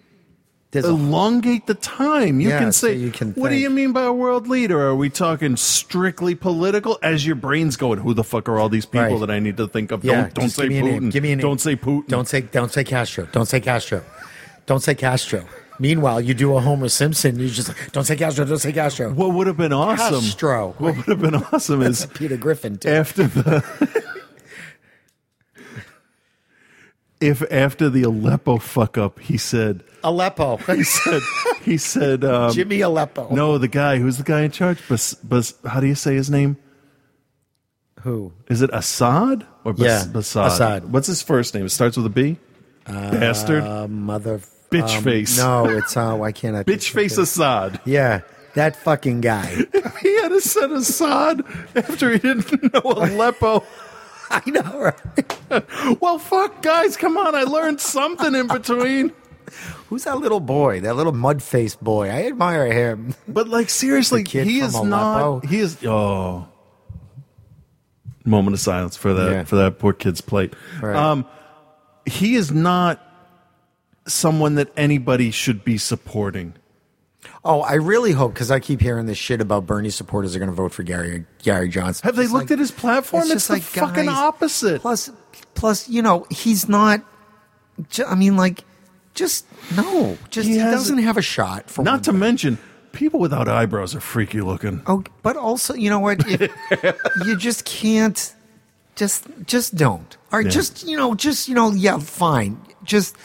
There's elongate the time. You yeah, can say, so you can what do you mean by a world leader? Are we talking strictly political? As your brain's going, who the fuck are all these people right. that I need to think of? Yeah, don't don't say Putin. Give me a name. Don't say Putin. Don't say don't say Castro. Don't say Castro. Don't say Castro. Meanwhile, you do a Homer Simpson. You just like, don't say Castro. Don't say Castro. What would have been awesome? Castro. What would have been awesome is Peter Griffin. Too. After the if after the Aleppo fuck up, he said. Aleppo. he said, he said um, Jimmy Aleppo. No, the guy. Who's the guy in charge? Bas, Bas, how do you say his name? Who? Is it Assad or Bas, yeah, Basad? Assad. What's his first name? It starts with a B? Uh, Bastard? Mother. Bitch um, face. No, it's, uh, why can't I? Bitch face Assad. Yeah, that fucking guy. If he had said Assad after he didn't know Aleppo. I know, right? Well, fuck, guys, come on. I learned something in between. Who's that little boy? That little mud-faced boy. I admire him. But like seriously, he is Aleppo. not. He is. Oh, moment of silence for that yeah. for that poor kid's plight. Right. Um, he is not someone that anybody should be supporting. Oh, I really hope, because I keep hearing this shit about Bernie supporters are going to vote for Gary Gary Johnson. Have they looked like, at his platform? It's, it's the like, fucking guys, opposite. Plus, plus, you know, he's not. I mean, like. Just no. Just he, he doesn't have a shot. For not to mention, People without eyebrows are freaky looking. Oh, but also, you know what? If, you just can't. Just, just don't. Or yeah. just, you know, just, you know, yeah, fine. Just,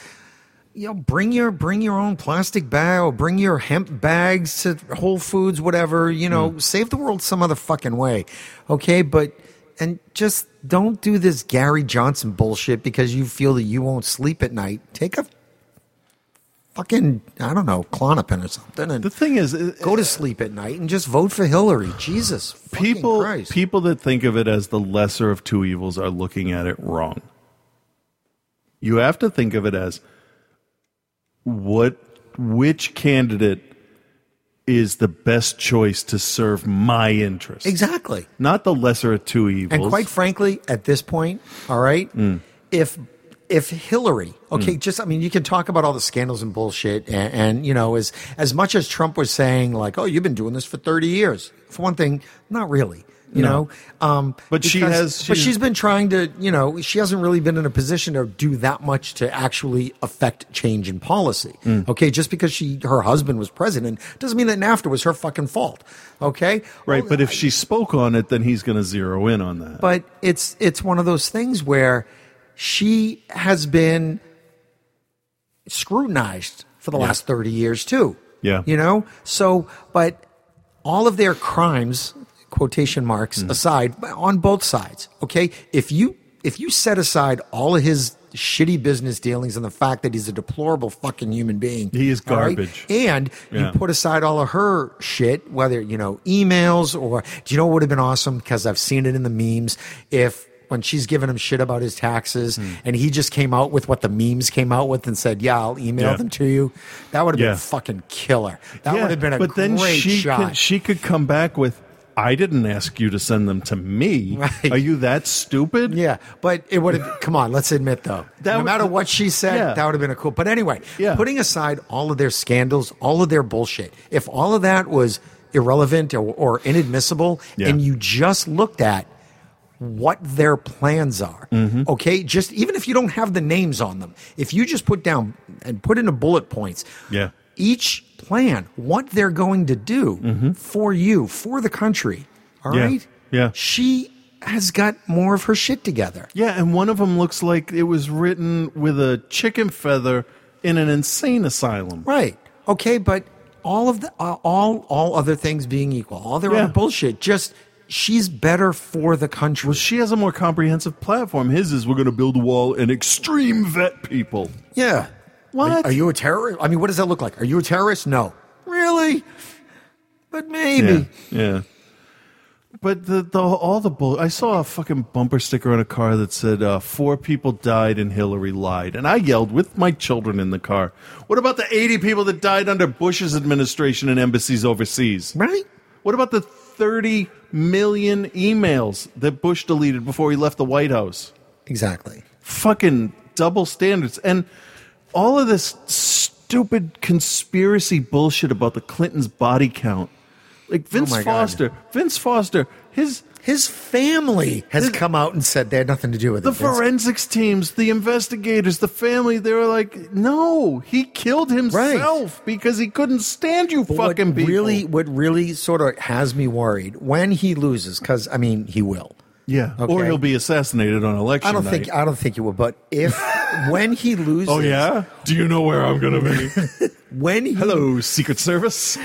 you know, bring your, bring your own plastic bag or bring your hemp bags to Whole Foods, whatever. You know, mm. save the world some other fucking way, okay? But and just don't do this Gary Johnson bullshit because you feel that you won't sleep at night. Take a. Fucking, I don't know, Klonopin or something. And the thing is, it, go to sleep at night and just vote for Hillary. Jesus, people, Christ. People that think of it as the lesser of two evils are looking at it wrong. You have to think of it as what, which candidate is the best choice to serve my interests. Exactly, not the lesser of two evils. And quite frankly, at this point, all right, mm. if. If Hillary, okay, mm. just, I mean, you can talk about all the scandals and bullshit. And, and, you know, as, as much as Trump was saying, like, oh, you've been doing this for thirty years. For one thing, not really, you no. know. Um, but because, she has. She's, but she's been trying to, you know, she hasn't really been in a position to do that much to actually affect change in policy. Mm. Okay, just because she her husband was president doesn't mean that NAFTA was her fucking fault. Okay. Right, well, but if I, she spoke on it, then he's going to zero in on that. But it's it's one of those things where. She has been scrutinized for the yeah. last thirty years, too. Yeah. You know? So, but all of their crimes, quotation marks, mm. aside, on both sides, okay? If you if you set aside all of his shitty business dealings and the fact that he's a deplorable fucking human being. He is garbage. Right? And yeah. you put aside all of her shit, whether, you know, emails or, do you know what would have been awesome? Because I've seen it in the memes. If... when she's giving him shit about his taxes mm. and he just came out with what the memes came out with and said, yeah, I'll email yeah. them to you. That would have yeah. been fucking killer. That yeah, would have been a but great then she shot. Could, she could come back with, I didn't ask you to send them to me. Right. Are you that stupid? Yeah, but it would have, come on, let's admit though. That no would, matter what she said, yeah. that would have been a cool, but anyway, yeah. putting aside all of their scandals, all of their bullshit, if all of that was irrelevant or, or inadmissible yeah. and you just looked at what their plans are, mm-hmm. okay? Just even if you don't have the names on them, if you just put down and put in a bullet points, yeah. each plan, what they're going to do mm-hmm. for you, for the country, all yeah. right? Yeah. She has got more of her shit together. Yeah, and one of them looks like it was written with a chicken feather in an insane asylum. Right. Okay, but all of the uh, all all other things being equal, all their yeah. other bullshit, just... she's better for the country. Well, she has a more comprehensive platform. His is we're going to build a wall and extreme vet people. Yeah. What? Are, are you a terrorist? I mean, what does that look like? Are you a terrorist? No. Really? But maybe. Yeah. yeah. But the, the all the bull. I saw a fucking bumper sticker on a car that said uh, four people died and Hillary lied. And I yelled with my children in the car, what about the eighty people that died under Bush's administration and embassies overseas? Right. What about the thirty... million emails that Bush deleted before he left the White House. Exactly. Fucking double standards. And all of this stupid conspiracy bullshit about the Clintons' body count. Like Vince oh Foster. God. Vince Foster, his... his family has his, come out and said they had nothing to do with the it. The forensics teams, the investigators, the family, they were like, no, he killed himself right. because he couldn't stand you but fucking what people. Really, what really sort of has me worried, when he loses, because, I mean, he will. Yeah, okay? Or he'll be assassinated on election I don't night. Think, I don't think he will, but if, when he loses... Oh, yeah? Do you know where I'm going to be? When he, hello, Secret Service.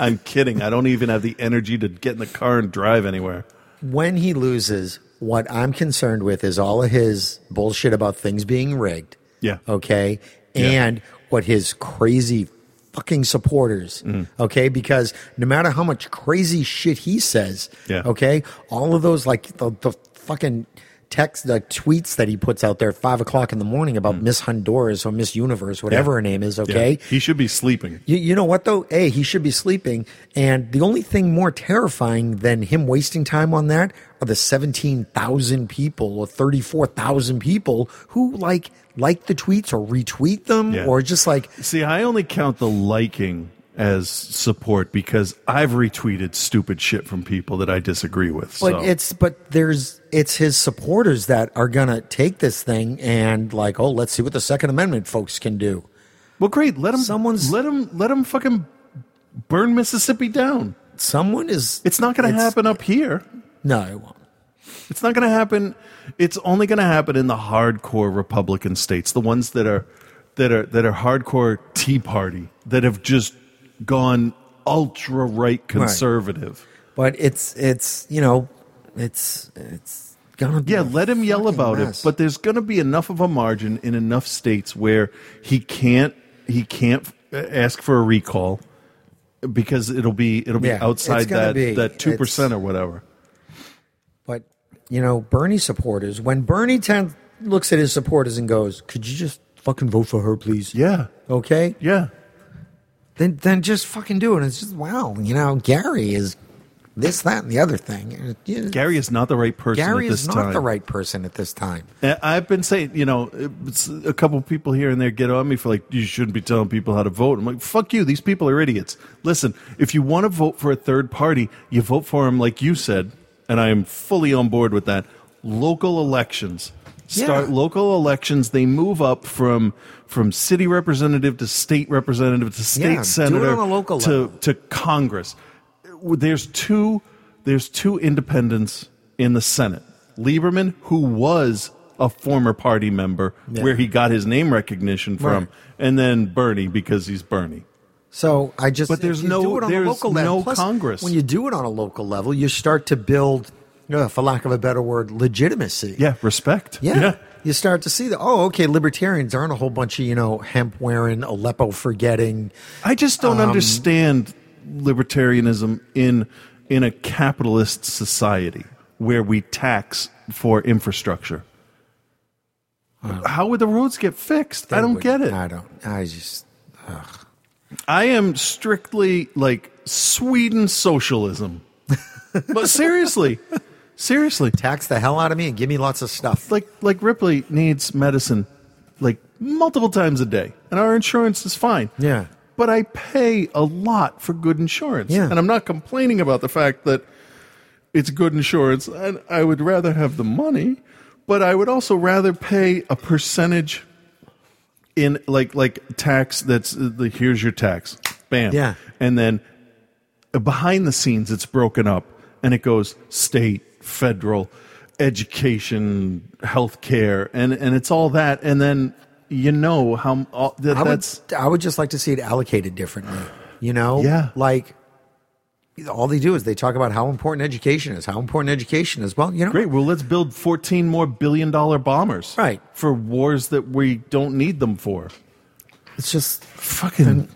I'm kidding. I don't even have the energy to get in the car and drive anywhere. When he loses, what I'm concerned with is all of his bullshit about things being rigged. Yeah. Okay? And yeah. what his crazy fucking supporters, mm. okay? Because no matter how much crazy shit he says, yeah. okay, all of those, like, the, the fucking... text, like tweets that he puts out there at five o'clock in the morning about mm. Miss Honduras or Miss Universe, whatever yeah. her name is, okay? Yeah. He should be sleeping. You, you know what, though? Hey, he should be sleeping. And the only thing more terrifying than him wasting time on that are the seventeen thousand people or thirty-four thousand people who like like the tweets or retweet them yeah. or just like... See, I only count the liking as support because I've retweeted stupid shit from people that I disagree with. So. But it's but there's it's his supporters that are gonna take this thing and like, oh, let's see what the Second Amendment folks can do. Well, great, let them. Someone's let them let them fucking Burn Mississippi down. Someone is... It's not going to happen up here. No, it won't. It's not going to happen. It's only going to happen in the hardcore Republican states, the ones that are that are that are hardcore Tea Party, that have just gone ultra right conservative. Right. But it's it's you know it's it's gonna be yeah. Let him yell about mess. it. But there's going to be enough of a margin in enough states where he can't he can't ask for a recall because it'll be it'll be yeah, outside that be, that two percent or whatever. But you know, Bernie supporters, when Bernie ten- looks at his supporters and goes, could you just fucking vote for her, please? Yeah. Okay? Yeah. Then then just fucking do it. It's just, wow, you know, Gary is this, that, and the other thing. Gary is not the right person Gary at this time. Gary is not the right person at this time. I've been saying, you know, a couple people here and there get on me for like, you shouldn't be telling people how to vote. I'm like, fuck you. These people are idiots. Listen, if you want to vote for a third party, you vote for him like you said. And I am fully on board with that. Local elections. Start yeah. local elections. They move up from from city representative to state representative to state yeah, senator do it on a local to, level. to Congress. There's two there's two independents in the Senate. Lieberman, who was a former party member, yeah. where he got his name recognition from, right. and then Bernie because he's Bernie. So I just, but there's no, do it on there's a local level. no Plus, Congress. When you do it on a local level, you start to build, uh, for lack of a better word, legitimacy. Yeah, respect. Yeah. yeah. You start to see that, oh, okay, libertarians aren't a whole bunch of, you know, hemp-wearing, Aleppo-forgetting. I just don't um, understand libertarianism in in a capitalist society where we tax for infrastructure. Uh, How would the roads get fixed? I don't would, get it. I don't. I just, ugh. I am strictly like Sweden socialism. But seriously, seriously. Tax the hell out of me and give me lots of stuff. Like like Ripley needs medicine like multiple times a day. And our insurance is fine. Yeah. But I pay a lot for good insurance. Yeah. And I'm not complaining about the fact that it's good insurance. And I would rather have the money, but I would also rather pay a percentage in like like tax that's the here's your tax bam yeah and then behind the scenes it's broken up and it goes state, federal, education, healthcare, and and it's all that, and then you know how all, that, I that's would, I would just like to see it allocated differently, you know yeah like all they do is they talk about how important education is, how important education is. Well, you know. Great. Well, let's build fourteen more billion dollar bombers. Right. For wars that we don't need them for. It's just fucking. And,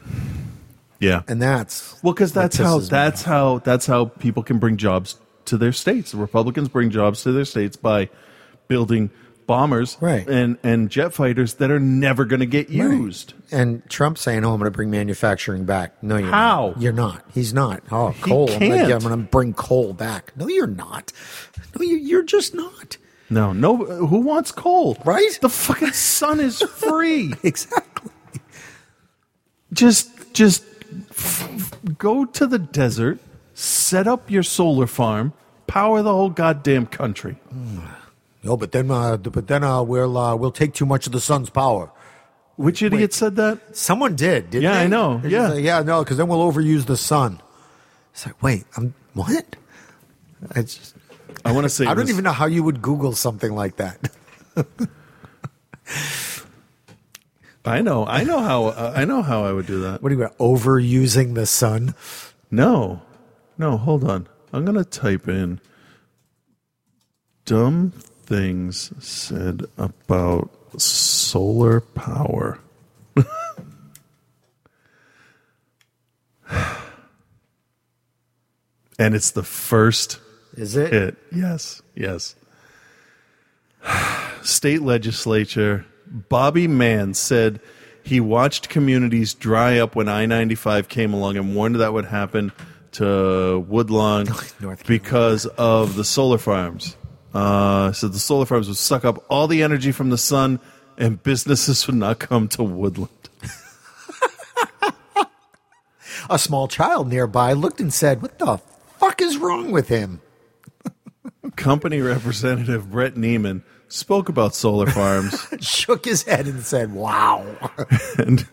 yeah. And that's. Well, because that's how that's how that's how people can bring jobs to their states. The Republicans bring jobs to their states by building bombers right. and, and jet fighters that are never going to get used. Right. And Trump saying, oh, I'm going to bring manufacturing back. No, you're How? not. You're not. He's not. Oh, coal. I'm going to bring coal back. No, you're not. No, you, you're just not. No, no. Who wants coal? Right? The fucking sun is free. Exactly. Just, just f- go to the desert, set up your solar farm, power the whole goddamn country. Mm. No, but then, uh, but then uh, we'll uh, we'll take too much of the sun's power. Which idiot Wait, said that? Someone did, didn't yeah, they? Yeah, I know. They're yeah, like, yeah, no, because then we'll overuse the sun. It's like, wait, I'm what? It's just, I want to say. I don't this. even know how you would Google something like that. I know, I know how, uh, I know how I would do that. What do you mean, overusing the sun? No, no, hold on. I'm gonna type in dumb things said about solar power. And it's the first Is it? hit. Yes, yes. State legislature, Bobby Mann said he watched communities dry up when I ninety-five came along and warned that would happen to Woodlawn because of the solar farms. Uh, so the solar farms would suck up all the energy from the sun, and businesses would not come to Woodland. A small child nearby looked and said, what the fuck is wrong with him? Company representative Brett Neiman spoke about solar farms. Shook his head and said, wow. and,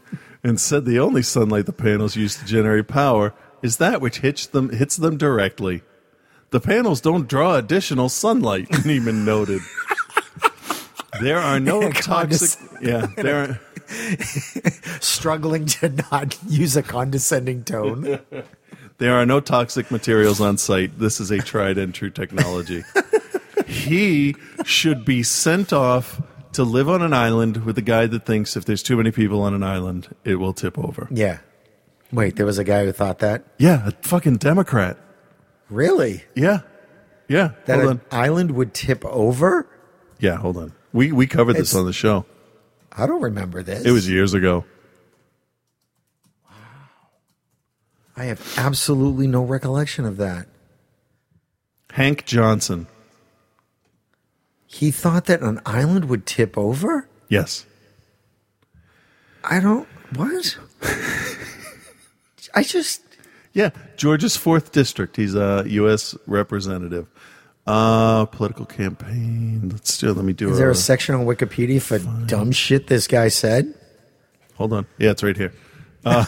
and said the only sunlight the panels used to generate power is that which hits them, hits them directly. The panels don't draw additional sunlight, Neiman noted. There are no toxic... Yeah, there are... Struggling to not use a condescending tone. There are no toxic materials on site. This is a tried and true technology. He should be sent off to live on an island with a guy that thinks if there's too many people on an island, it will tip over. Yeah. Wait, there was a guy who thought that? Yeah, a fucking Democrat. Really? Yeah. Yeah. That hold an on. Island would tip over? Yeah, hold on. We we covered it's, this on the show. I don't remember this. It was years ago. Wow. I have absolutely no recollection of that. Hank Johnson. He thought that an island would tip over? Yes. I don't... What? I just... Yeah, Georgia's fourth district. He's a U S representative. Uh, political campaign. Let's do. Let me do it. Is there a, a section on Wikipedia for fun. Dumb shit this guy said? Hold on. Yeah, it's right here. Uh,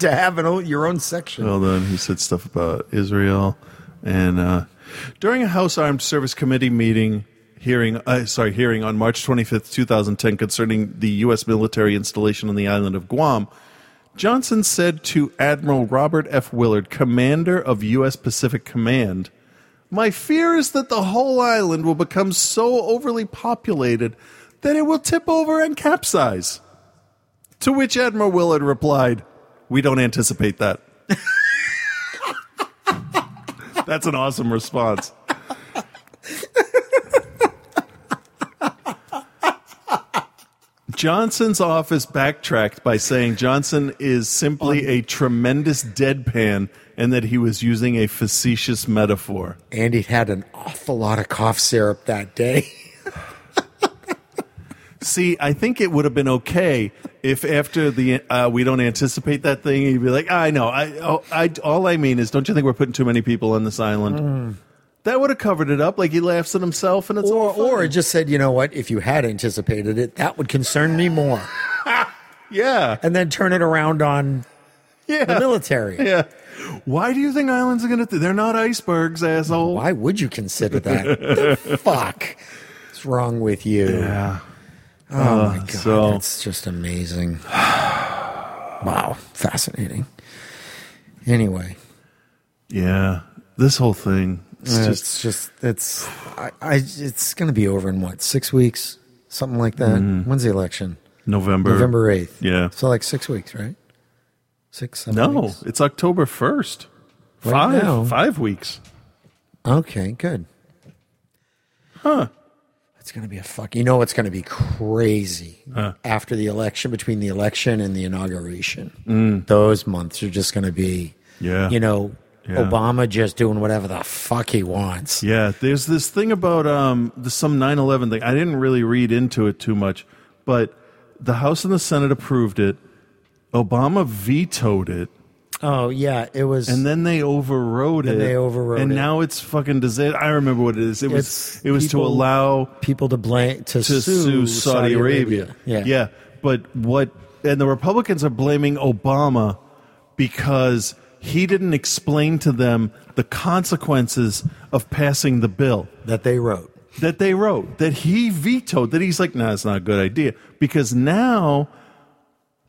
to have an own, your own section. Hold on. He said stuff about Israel and... uh During a House Armed Service Committee meeting hearing, uh, sorry, hearing on March twenty-fifth, two thousand ten concerning the U S military installation on the island of Guam, Johnson said to Admiral Robert F. Willard, commander of U S. Pacific Command, "My fear is that the whole island will become so overly populated that it will tip over and capsize." To which Admiral Willard replied, "We don't anticipate that." That's an awesome response. Johnson's office backtracked by saying Johnson is simply a tremendous deadpan and that he was using a facetious metaphor. And he had an awful lot of cough syrup that day. See, I think it would have been okay if after the uh, we don't anticipate that thing, he'd be like, I know. I, oh, I, all I mean is, don't you think we're putting too many people on this island? Mm. That would have covered it up. Like he laughs at himself and it's or, all fun. Or it just said, you know what? If you had anticipated it, that would concern me more. Yeah. And then turn it around on yeah. the military. Yeah. Why do you think islands are going to... Th- they're not icebergs, asshole. Why would you consider that? The fuck? What's wrong with you? Yeah. Oh, my God. Uh, so, that's just amazing. Wow. Fascinating. Anyway. Yeah. This whole thing. It's, uh, just, it's just, it's, I, I, it's going to be over in what, six weeks? Something like that. Mm-hmm. When's the election? November. November eighth. Yeah. So like six weeks, right? Six, seven no, weeks? No, it's October first. Right five, now. five weeks. Okay, good. Huh. It's going to be a fuck. You know, it's going to be crazy huh. after the election, between the election and the inauguration. Mm. Those months are just going to be, yeah. you know, yeah. Obama just doing whatever the fuck he wants. Yeah. There's this thing about um, the, some nine eleven thing. I didn't really read into it too much, but the House and the Senate approved it. Obama vetoed it. Oh, yeah, it was... And then they overrode and it. And they overrode and it. And now it's fucking disaster. I remember what it is. It it's was It was people, to allow... People to blame... To, to sue, sue Saudi, Saudi Arabia. Arabia. Yeah. Yeah, but what... And the Republicans are blaming Obama because he didn't explain to them the consequences of passing the bill. That they wrote. That they wrote. That he vetoed. That he's like, nah, it's not a good idea. Because now,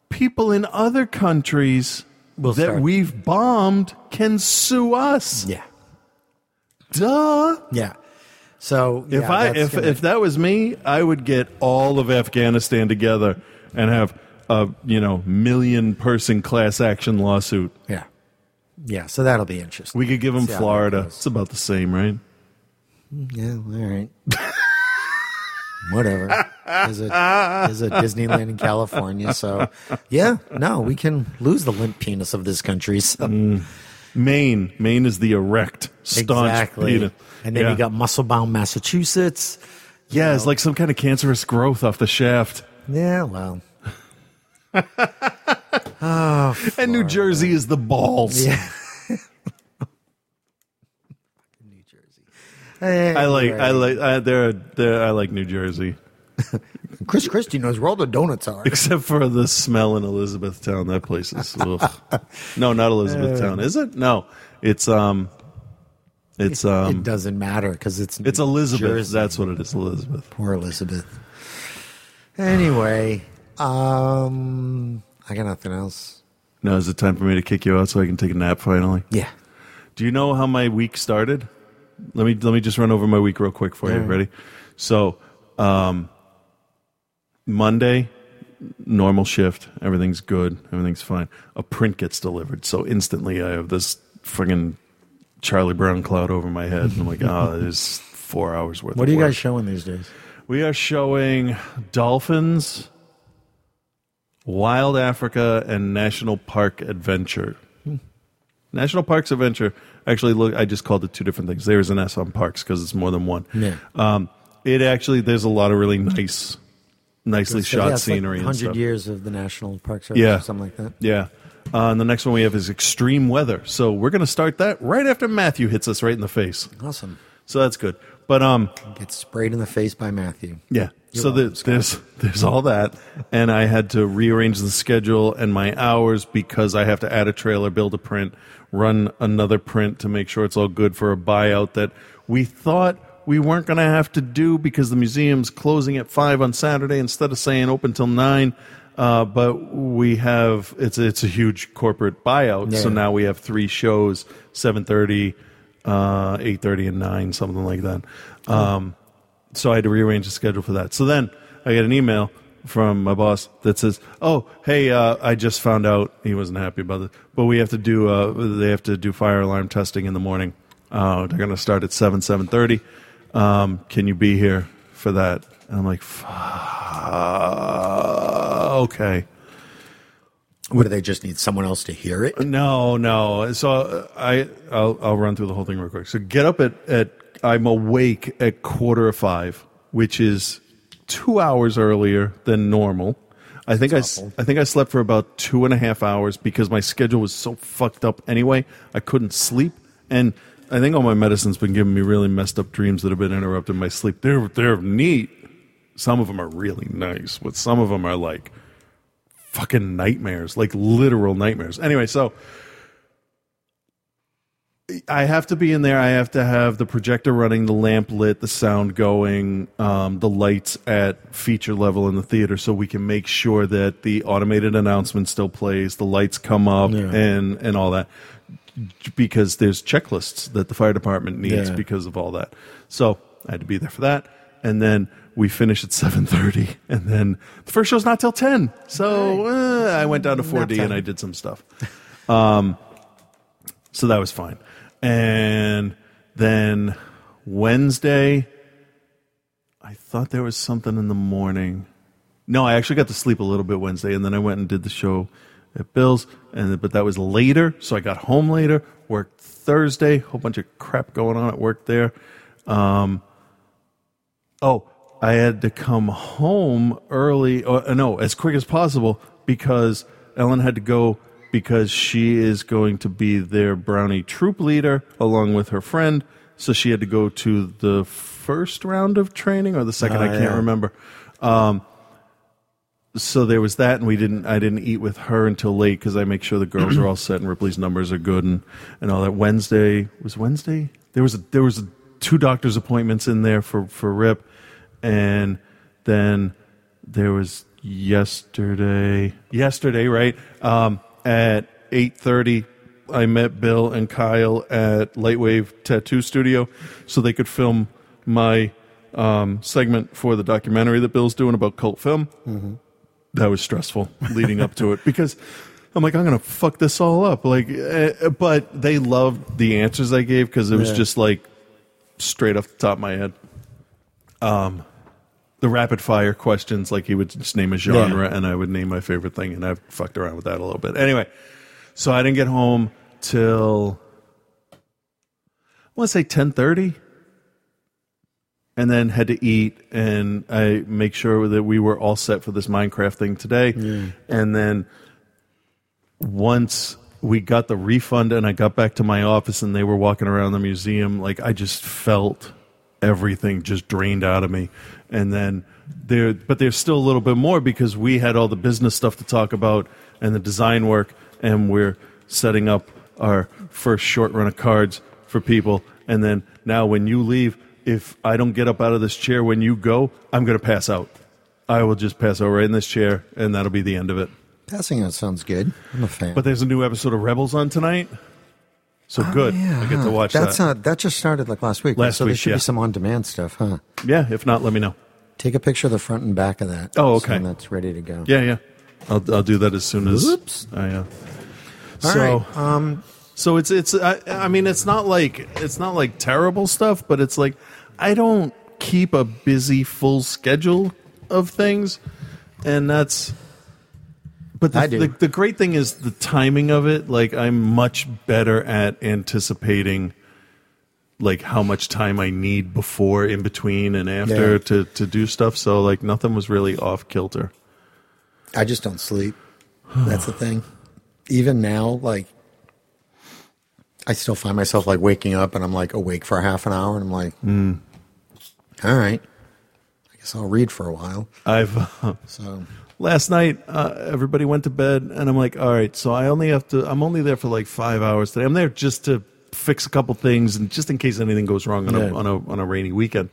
people in other countries... We'll that start. We've bombed can sue us. Yeah. Duh. Yeah. So if yeah, I if, gonna... if that was me, I would get all of Afghanistan together and have a you know million person class action lawsuit. Yeah. Yeah. So that'll be interesting. We could give them Florida. It's about the same, right? Yeah. All right. Whatever. There's a, there's a Disneyland in California. So, yeah, no, we can lose the limp penis of this country. So. Mm. Maine. Maine is the erect, staunch exactly. penis. And then yeah. you got muscle-bound Massachusetts. Yeah, know. It's like some kind of cancerous growth off the shaft. Yeah, well. Oh, and New Jersey is the balls. Yeah. I like, I like, I, they're, they're, I like New Jersey. Chris Christie knows where all the donuts are. Except for the smell in Elizabethtown. That place is no, not Elizabethtown, is it? No, it's um, it's um, it doesn't matter because it's it's Elizabeth. Jersey. That's what it is, Elizabeth. Poor Elizabeth. Anyway, um, I got nothing else. Now is it time for me to kick you out so I can take a nap finally? Yeah. Do you know how my week started? Let me let me just run over my week real quick for you. Right. Ready? So, um, Monday, normal shift. Everything's good. Everything's fine. A print gets delivered, so instantly I have this friggin' Charlie Brown cloud over my head. And I'm like, ah, oh, there's four hours worth. What of are you work. Guys showing these days? We are showing Dolphins, Wild Africa, and National Park Adventure. Hmm. National Parks Adventure. Actually, look, I just called it two different things. There is an S on parks because it's more than one. Yeah. Um, it actually, there's a lot of really nice, nicely so, shot yeah, it's scenery. Like one hundred and stuff. Years of the National Park Service yeah. or something like that. Yeah. Uh, and the next one we have is extreme weather. So we're going to start that right after Matthew hits us right in the face. Awesome. So that's good. But um, get sprayed in the face by Matthew. Yeah. You're so welcome, the, there's there's all that, and I had to rearrange the schedule and my hours because I have to add a trailer, build a print, run another print to make sure it's all good for a buyout that we thought we weren't going to have to do because the museum's closing at five on Saturday instead of saying open till nine. Uh, but we have it's it's a huge corporate buyout, yeah. So now we have three shows: seven thirty. Uh, eight thirty and nine, something like that. Um, so I had to rearrange the schedule for that. So then I get an email from my boss that says, "Oh, hey, uh, I just found out." He wasn't happy about it, but we have to do. Uh, they have to do fire alarm testing in the morning. Uh, they're going to start at seven seven thirty. Um, can you be here for that? And I'm like, okay. What, do they just need someone else to hear it? No, no. So I, I'll, I'll run through the whole thing real quick. So get up at, at I'm awake at quarter of five, which is two hours earlier than normal. I think I, I think I slept for about two and a half hours because my schedule was so fucked up anyway. I couldn't sleep. And I think all my medicine's been giving me really messed up dreams that have been interrupting my sleep. They're, they're neat. Some of them are really nice, but some of them are like... fucking nightmares, like literal nightmares. Anyway, so I have to be in there. I have to have the projector running, the lamp lit, the sound going, um, the lights at feature level in the theater so we can make sure that the automated announcement still plays, the lights come up, yeah. and, and all that. Because there's checklists that the fire department needs yeah. because of all that. So I had to be there for that. And then we finish at seven thirty, and then the first show's not till ten. So uh, I went down to four D, and I did some stuff. Um, so that was fine. And then Wednesday, I thought there was something in the morning. No, I actually got to sleep a little bit Wednesday, and then I went and did the show at Bill's, and but that was later, so I got home later, worked Thursday, whole bunch of crap going on at work there. Um Oh, I had to come home early, or, no, as quick as possible, because Ellen had to go because she is going to be their brownie troop leader along with her friend. So she had to go to the first round of training or the second, uh, I can't yeah. remember. Um, so there was that, and we didn't. I didn't eat with her until late because I make sure the girls are all set and Ripley's numbers are good and, and all that. Wednesday was Wednesday. There was a, there was a, two doctor's appointments in there for for Rip. And then there was yesterday, yesterday, right? Um, at eight thirty, I met Bill and Kyle at Lightwave Tattoo Studio so they could film my um, segment for the documentary that Bill's doing about cult film. Mm-hmm. That was stressful leading up to it because I'm like, I'm going to fuck this all up. Like, uh, but they loved the answers I gave because it was yeah. just like straight off the top of my head. Um, the rapid fire questions, like he would just name a genre yeah. and I would name my favorite thing, and I've fucked around with that a little bit. Anyway, so I didn't get home till I want to say ten thirty, and then had to eat, and I make sure that we were all set for this Minecraft thing today, yeah. and then once we got the refund and I got back to my office and they were walking around the museum, like I just felt everything just drained out of me. And then there, but there's still a little bit more because we had all the business stuff to talk about and the design work, and we're setting up our first short run of cards for people. And then now when you leave, if I don't get up out of this chair when you go, I'm going to pass out. I will just pass out right in this chair, and that'll be the end of it. Passing out sounds good. I'm a fan. But there's a new episode of Rebels on tonight. So oh, good. Yeah, I get to watch That's that. Not, that just started like last week. Last so week, there should yeah. be some on-demand stuff, huh? Yeah, if not, let me know. Take a picture of the front and back of that. Oh, okay. So that's ready to go. Yeah, yeah. I'll I'll do that as soon as Oops. I uh, All so, right. Um, so it's it's I, I mean it's not like it's not like terrible stuff, but it's like I don't keep a busy full schedule of things, and that's but the, I do. the the great thing is the timing of it. Like I'm much better at anticipating like how much time I need before, in between, and after yeah. to to do stuff. So like nothing was really off kilter. I just don't sleep. That's the thing. Even now, like, I still find myself, like, waking up and I'm, like, awake for half an hour. And I'm like, mm. all right, I guess I'll read for a while. I've uh, so last night, uh, everybody went to bed and I'm like, all right, so I only have to, I'm only there for, like, five hours today. I'm there just to fix a couple things and just in case anything goes wrong on, yeah. a, on, a, on a rainy weekend.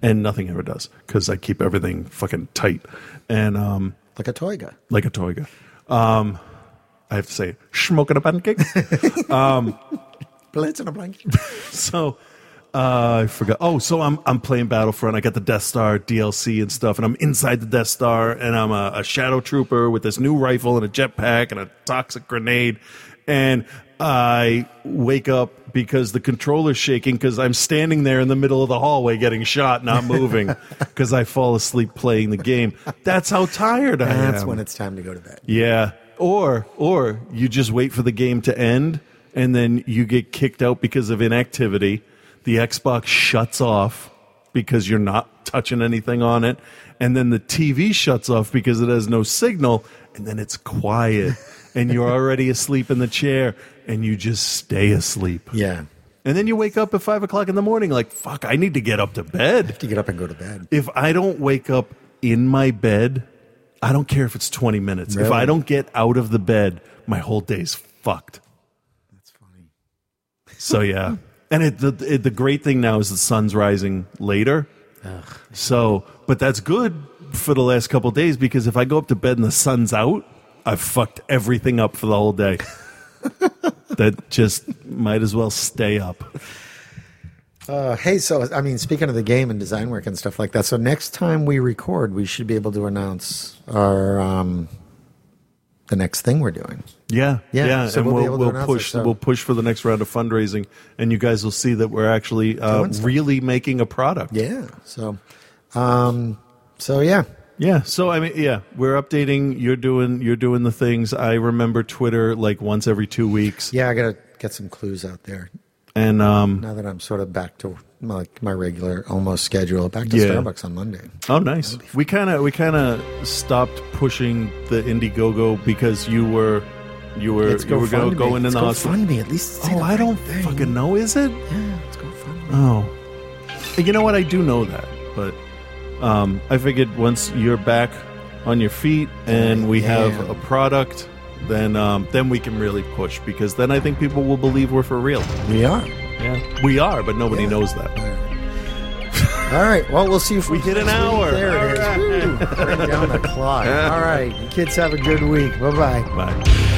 And nothing ever does because I keep everything fucking tight. And, um, like a toy guy. Like a toy guy. Um, I have to say, smoking a pancake. um, Blitz in a blanket. So uh, I forgot. Oh, so I'm I'm playing Battlefront. I got the Death Star D L C and stuff, and I'm inside the Death Star, and I'm a, a shadow trooper with this new rifle and a jetpack and a toxic grenade. And I wake up because the controller's shaking because I'm standing there in the middle of the hallway getting shot, not moving, because I fall asleep playing the game. That's how tired I That's am. That's when it's time to go to bed. Yeah. Or or you just wait for the game to end, and then you get kicked out because of inactivity. The Xbox shuts off because you're not touching anything on it. And then the T V shuts off because it has no signal, and then it's quiet. And you're already asleep in the chair, and you just stay asleep. Yeah. And then you wake up at five o'clock in the morning like, fuck, I need to get up to bed. I have to get up and go to bed. If I don't wake up in my bed, I don't care if it's twenty minutes. Really? If I don't get out of the bed, my whole day's fucked. That's funny. So, yeah. And it, the, it, the great thing now is the sun's rising later. Ugh. So, but that's good for the last couple of days because if I go up to bed and the sun's out, I've fucked everything up for the whole day. That just might as well stay up. Uh, hey, so, I mean, speaking of the game and design work and stuff like that, so next time we record, we should be able to announce our um, the next thing we're doing. Yeah, yeah, yeah. So and we'll, we'll, we'll push it, so. we'll push for the next round of fundraising, and you guys will see that we're actually uh, really making a product. Yeah, so, um, so yeah. Yeah, so I mean, yeah, we're updating. You're doing, you're doing the things. I remember Twitter like once every two weeks. Yeah, I gotta get some clues out there. And um, now that I'm sort of back to my, my regular almost schedule, back to yeah. Starbucks on Monday. Oh, nice. We kind of we kind of stopped pushing the Indiegogo because you were you were it's you were go, going in it's the hospital. Fund me at least. Oh, I don't thing. fucking know. Is it? Yeah, it's GoFundMe. Oh, you know what? I do know that, but. Um, I figured once you're back on your feet and we have yeah. a product, then um, then we can really push because then I think people will believe we're for real. We are. Yeah. We are, but nobody yeah. knows that. All right. All right. Well, we'll see if we hit an hour. There it right. is. Woo. Right down the clock. All right. You kids have a good week. Bye-bye. Bye.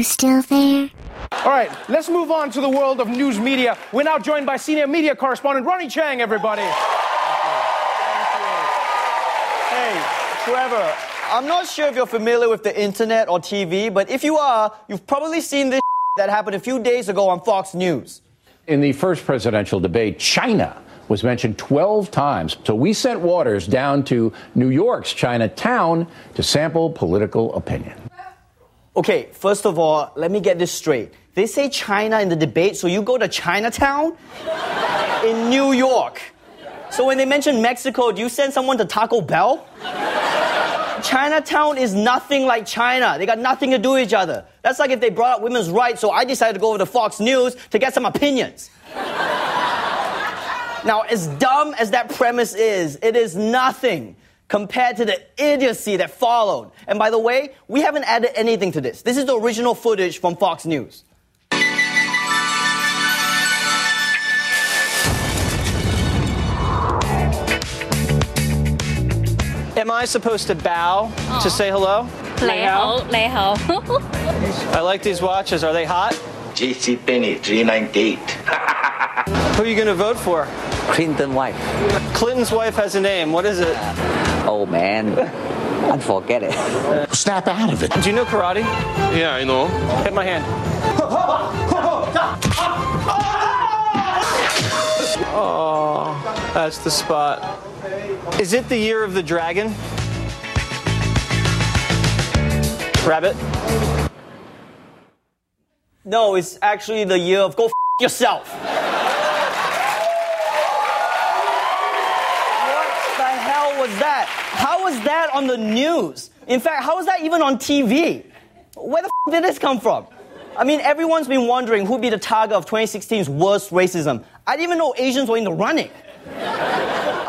you still there? All right, let's move on to the world of news media. We're now joined by senior media correspondent Ronnie Chang, everybody. Thank you. Hey, Trevor, I'm not sure if you're familiar with the internet or T V, but if you are, you've probably seen this that happened a few days ago on Fox News. In the first presidential debate, China was mentioned twelve times. So we sent Waters down to New York's Chinatown to sample political opinion. Okay, first of all, let me get this straight. They say China in the debate, so you go to Chinatown in New York. So when they mention Mexico, do you send someone to Taco Bell? Chinatown is nothing like China. They got nothing to do with each other. That's like if they brought up women's rights, so I decided to go over to Fox News to get some opinions. Now, as dumb as that premise is, it is nothing compared to the idiocy that followed. And by the way, we haven't added anything to this. This is the original footage from Fox News. Am I supposed to bow Aww. to say hello? Lei hou, lei hou. I like these watches. Are they hot? JCPenney, three ninety-eight. Who are you going to vote for? Clinton's wife. Clinton's wife has a name. What is it? Uh, oh, man. I'd forget it. Snap out of it. Do you know karate? Yeah, I know. Hit my hand. Oh, that's the spot. Is it the year of the dragon? Rabbit? No, it's actually the year of go f*** yourself. What the hell was that? How was that on the news? In fact, how was that even on T V? Where the f*** did this come from? I mean, everyone's been wondering who'd be the target of twenty sixteen's worst racism. I didn't even know Asians were in the running.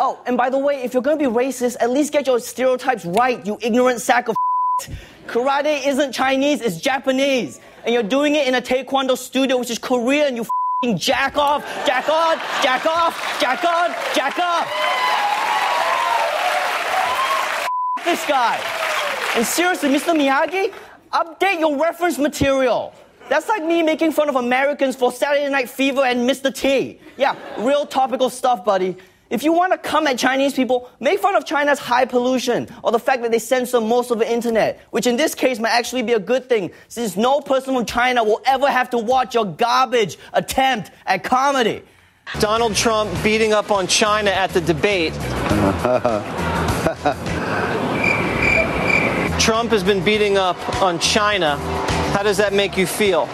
Oh, and by the way, if you're going to be racist, at least get your stereotypes right, you ignorant sack of shit. Karate isn't Chinese, it's Japanese. And you're doing it in a taekwondo studio, which is Korean, you f***ing jack off, jack on, jack off, jack on, jack off. F*** this guy. And seriously, Mister Miyagi, update your reference material. That's like me making fun of Americans for Saturday Night Fever and Mister T. Yeah, real topical stuff, buddy. If you want to come at Chinese people, make fun of China's high pollution or the fact that they censor most of the internet, which in this case might actually be a good thing, since no person from China will ever have to watch your garbage attempt at comedy. Donald Trump beating up on China at the debate. Trump has been beating up on China. How does that make you feel?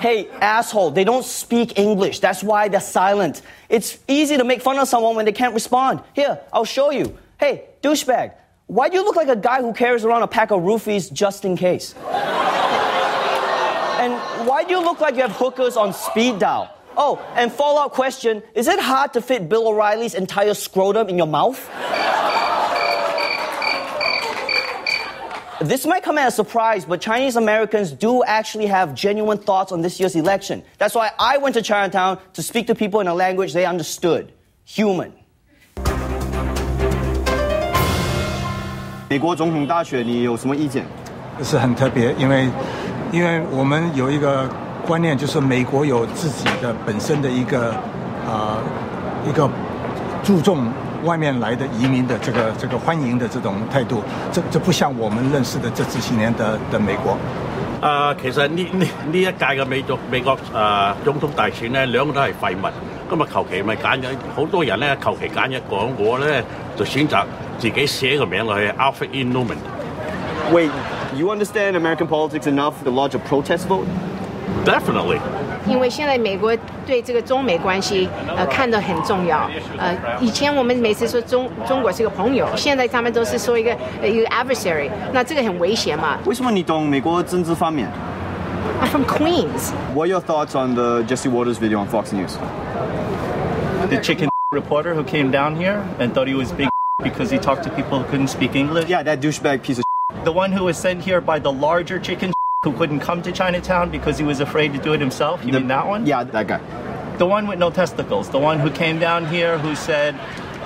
Hey, asshole, they don't speak English. That's why they're silent. It's easy to make fun of someone when they can't respond. Here, I'll show you. Hey, douchebag, why do you look like a guy who carries around a pack of roofies just in case? And why do you look like you have hookers on speed dial? Oh, and follow-up question, is it hard to fit Bill O'Reilly's entire scrotum in your mouth? This might come as a surprise, but Chinese Americans do actually have genuine thoughts on this year's election. That's why I went to Chinatown to speak to people in a language they understood. Human. 美国总统大选你有什么意见？是很特别，因为因为我们有一个观念，就是美国有自己的本身的一个啊、呃、一个注重。 外面来的移民的这个这个欢迎的这种态度，这这不像我们认识的这几十年的的美國。啊，其實呢呢呢一屆嘅美國美國啊總統大選咧，兩個都係廢物。咁啊，求其咪揀咗好多人咧，求其揀一個，我咧就選擇自己寫個名落去 Alfred E. Newman。Wait, you understand American politics enough to lodge a protest vote? Definitely. 因为现在美国对这个中美关系，呃，看得很重要。呃，以前我们每次说中中国是个朋友，现在他们都是说一个一个 adversary， 那这个很危险嘛。为什么你懂美国政治方面 ？I'm from Queens. What are your thoughts on the Jesse Waters video on Fox News? The chicken reporter who came down here and thought he was big because he talked to people who couldn't speak English. Yeah, that douchebag piece of. The one who was sent here by the larger chicken. Who couldn't come to Chinatown because he was afraid to do it himself? You the, mean that one? Yeah, that guy. The one with no testicles. The one who came down here who said,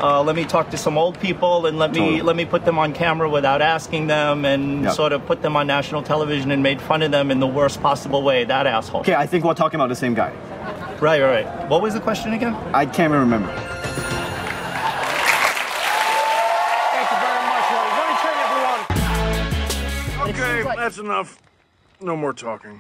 Uh, let me talk to some old people and let me totally. let me put them on camera without asking them, and yep. sort of put them on national television and made fun of them in the worst possible way. That asshole. Okay, I think we're talking about the same guy. Right, right, right. What was the question again? I can't remember. Thank you very much. Well, let me turn everyone. Okay, like... that's enough. No more talking.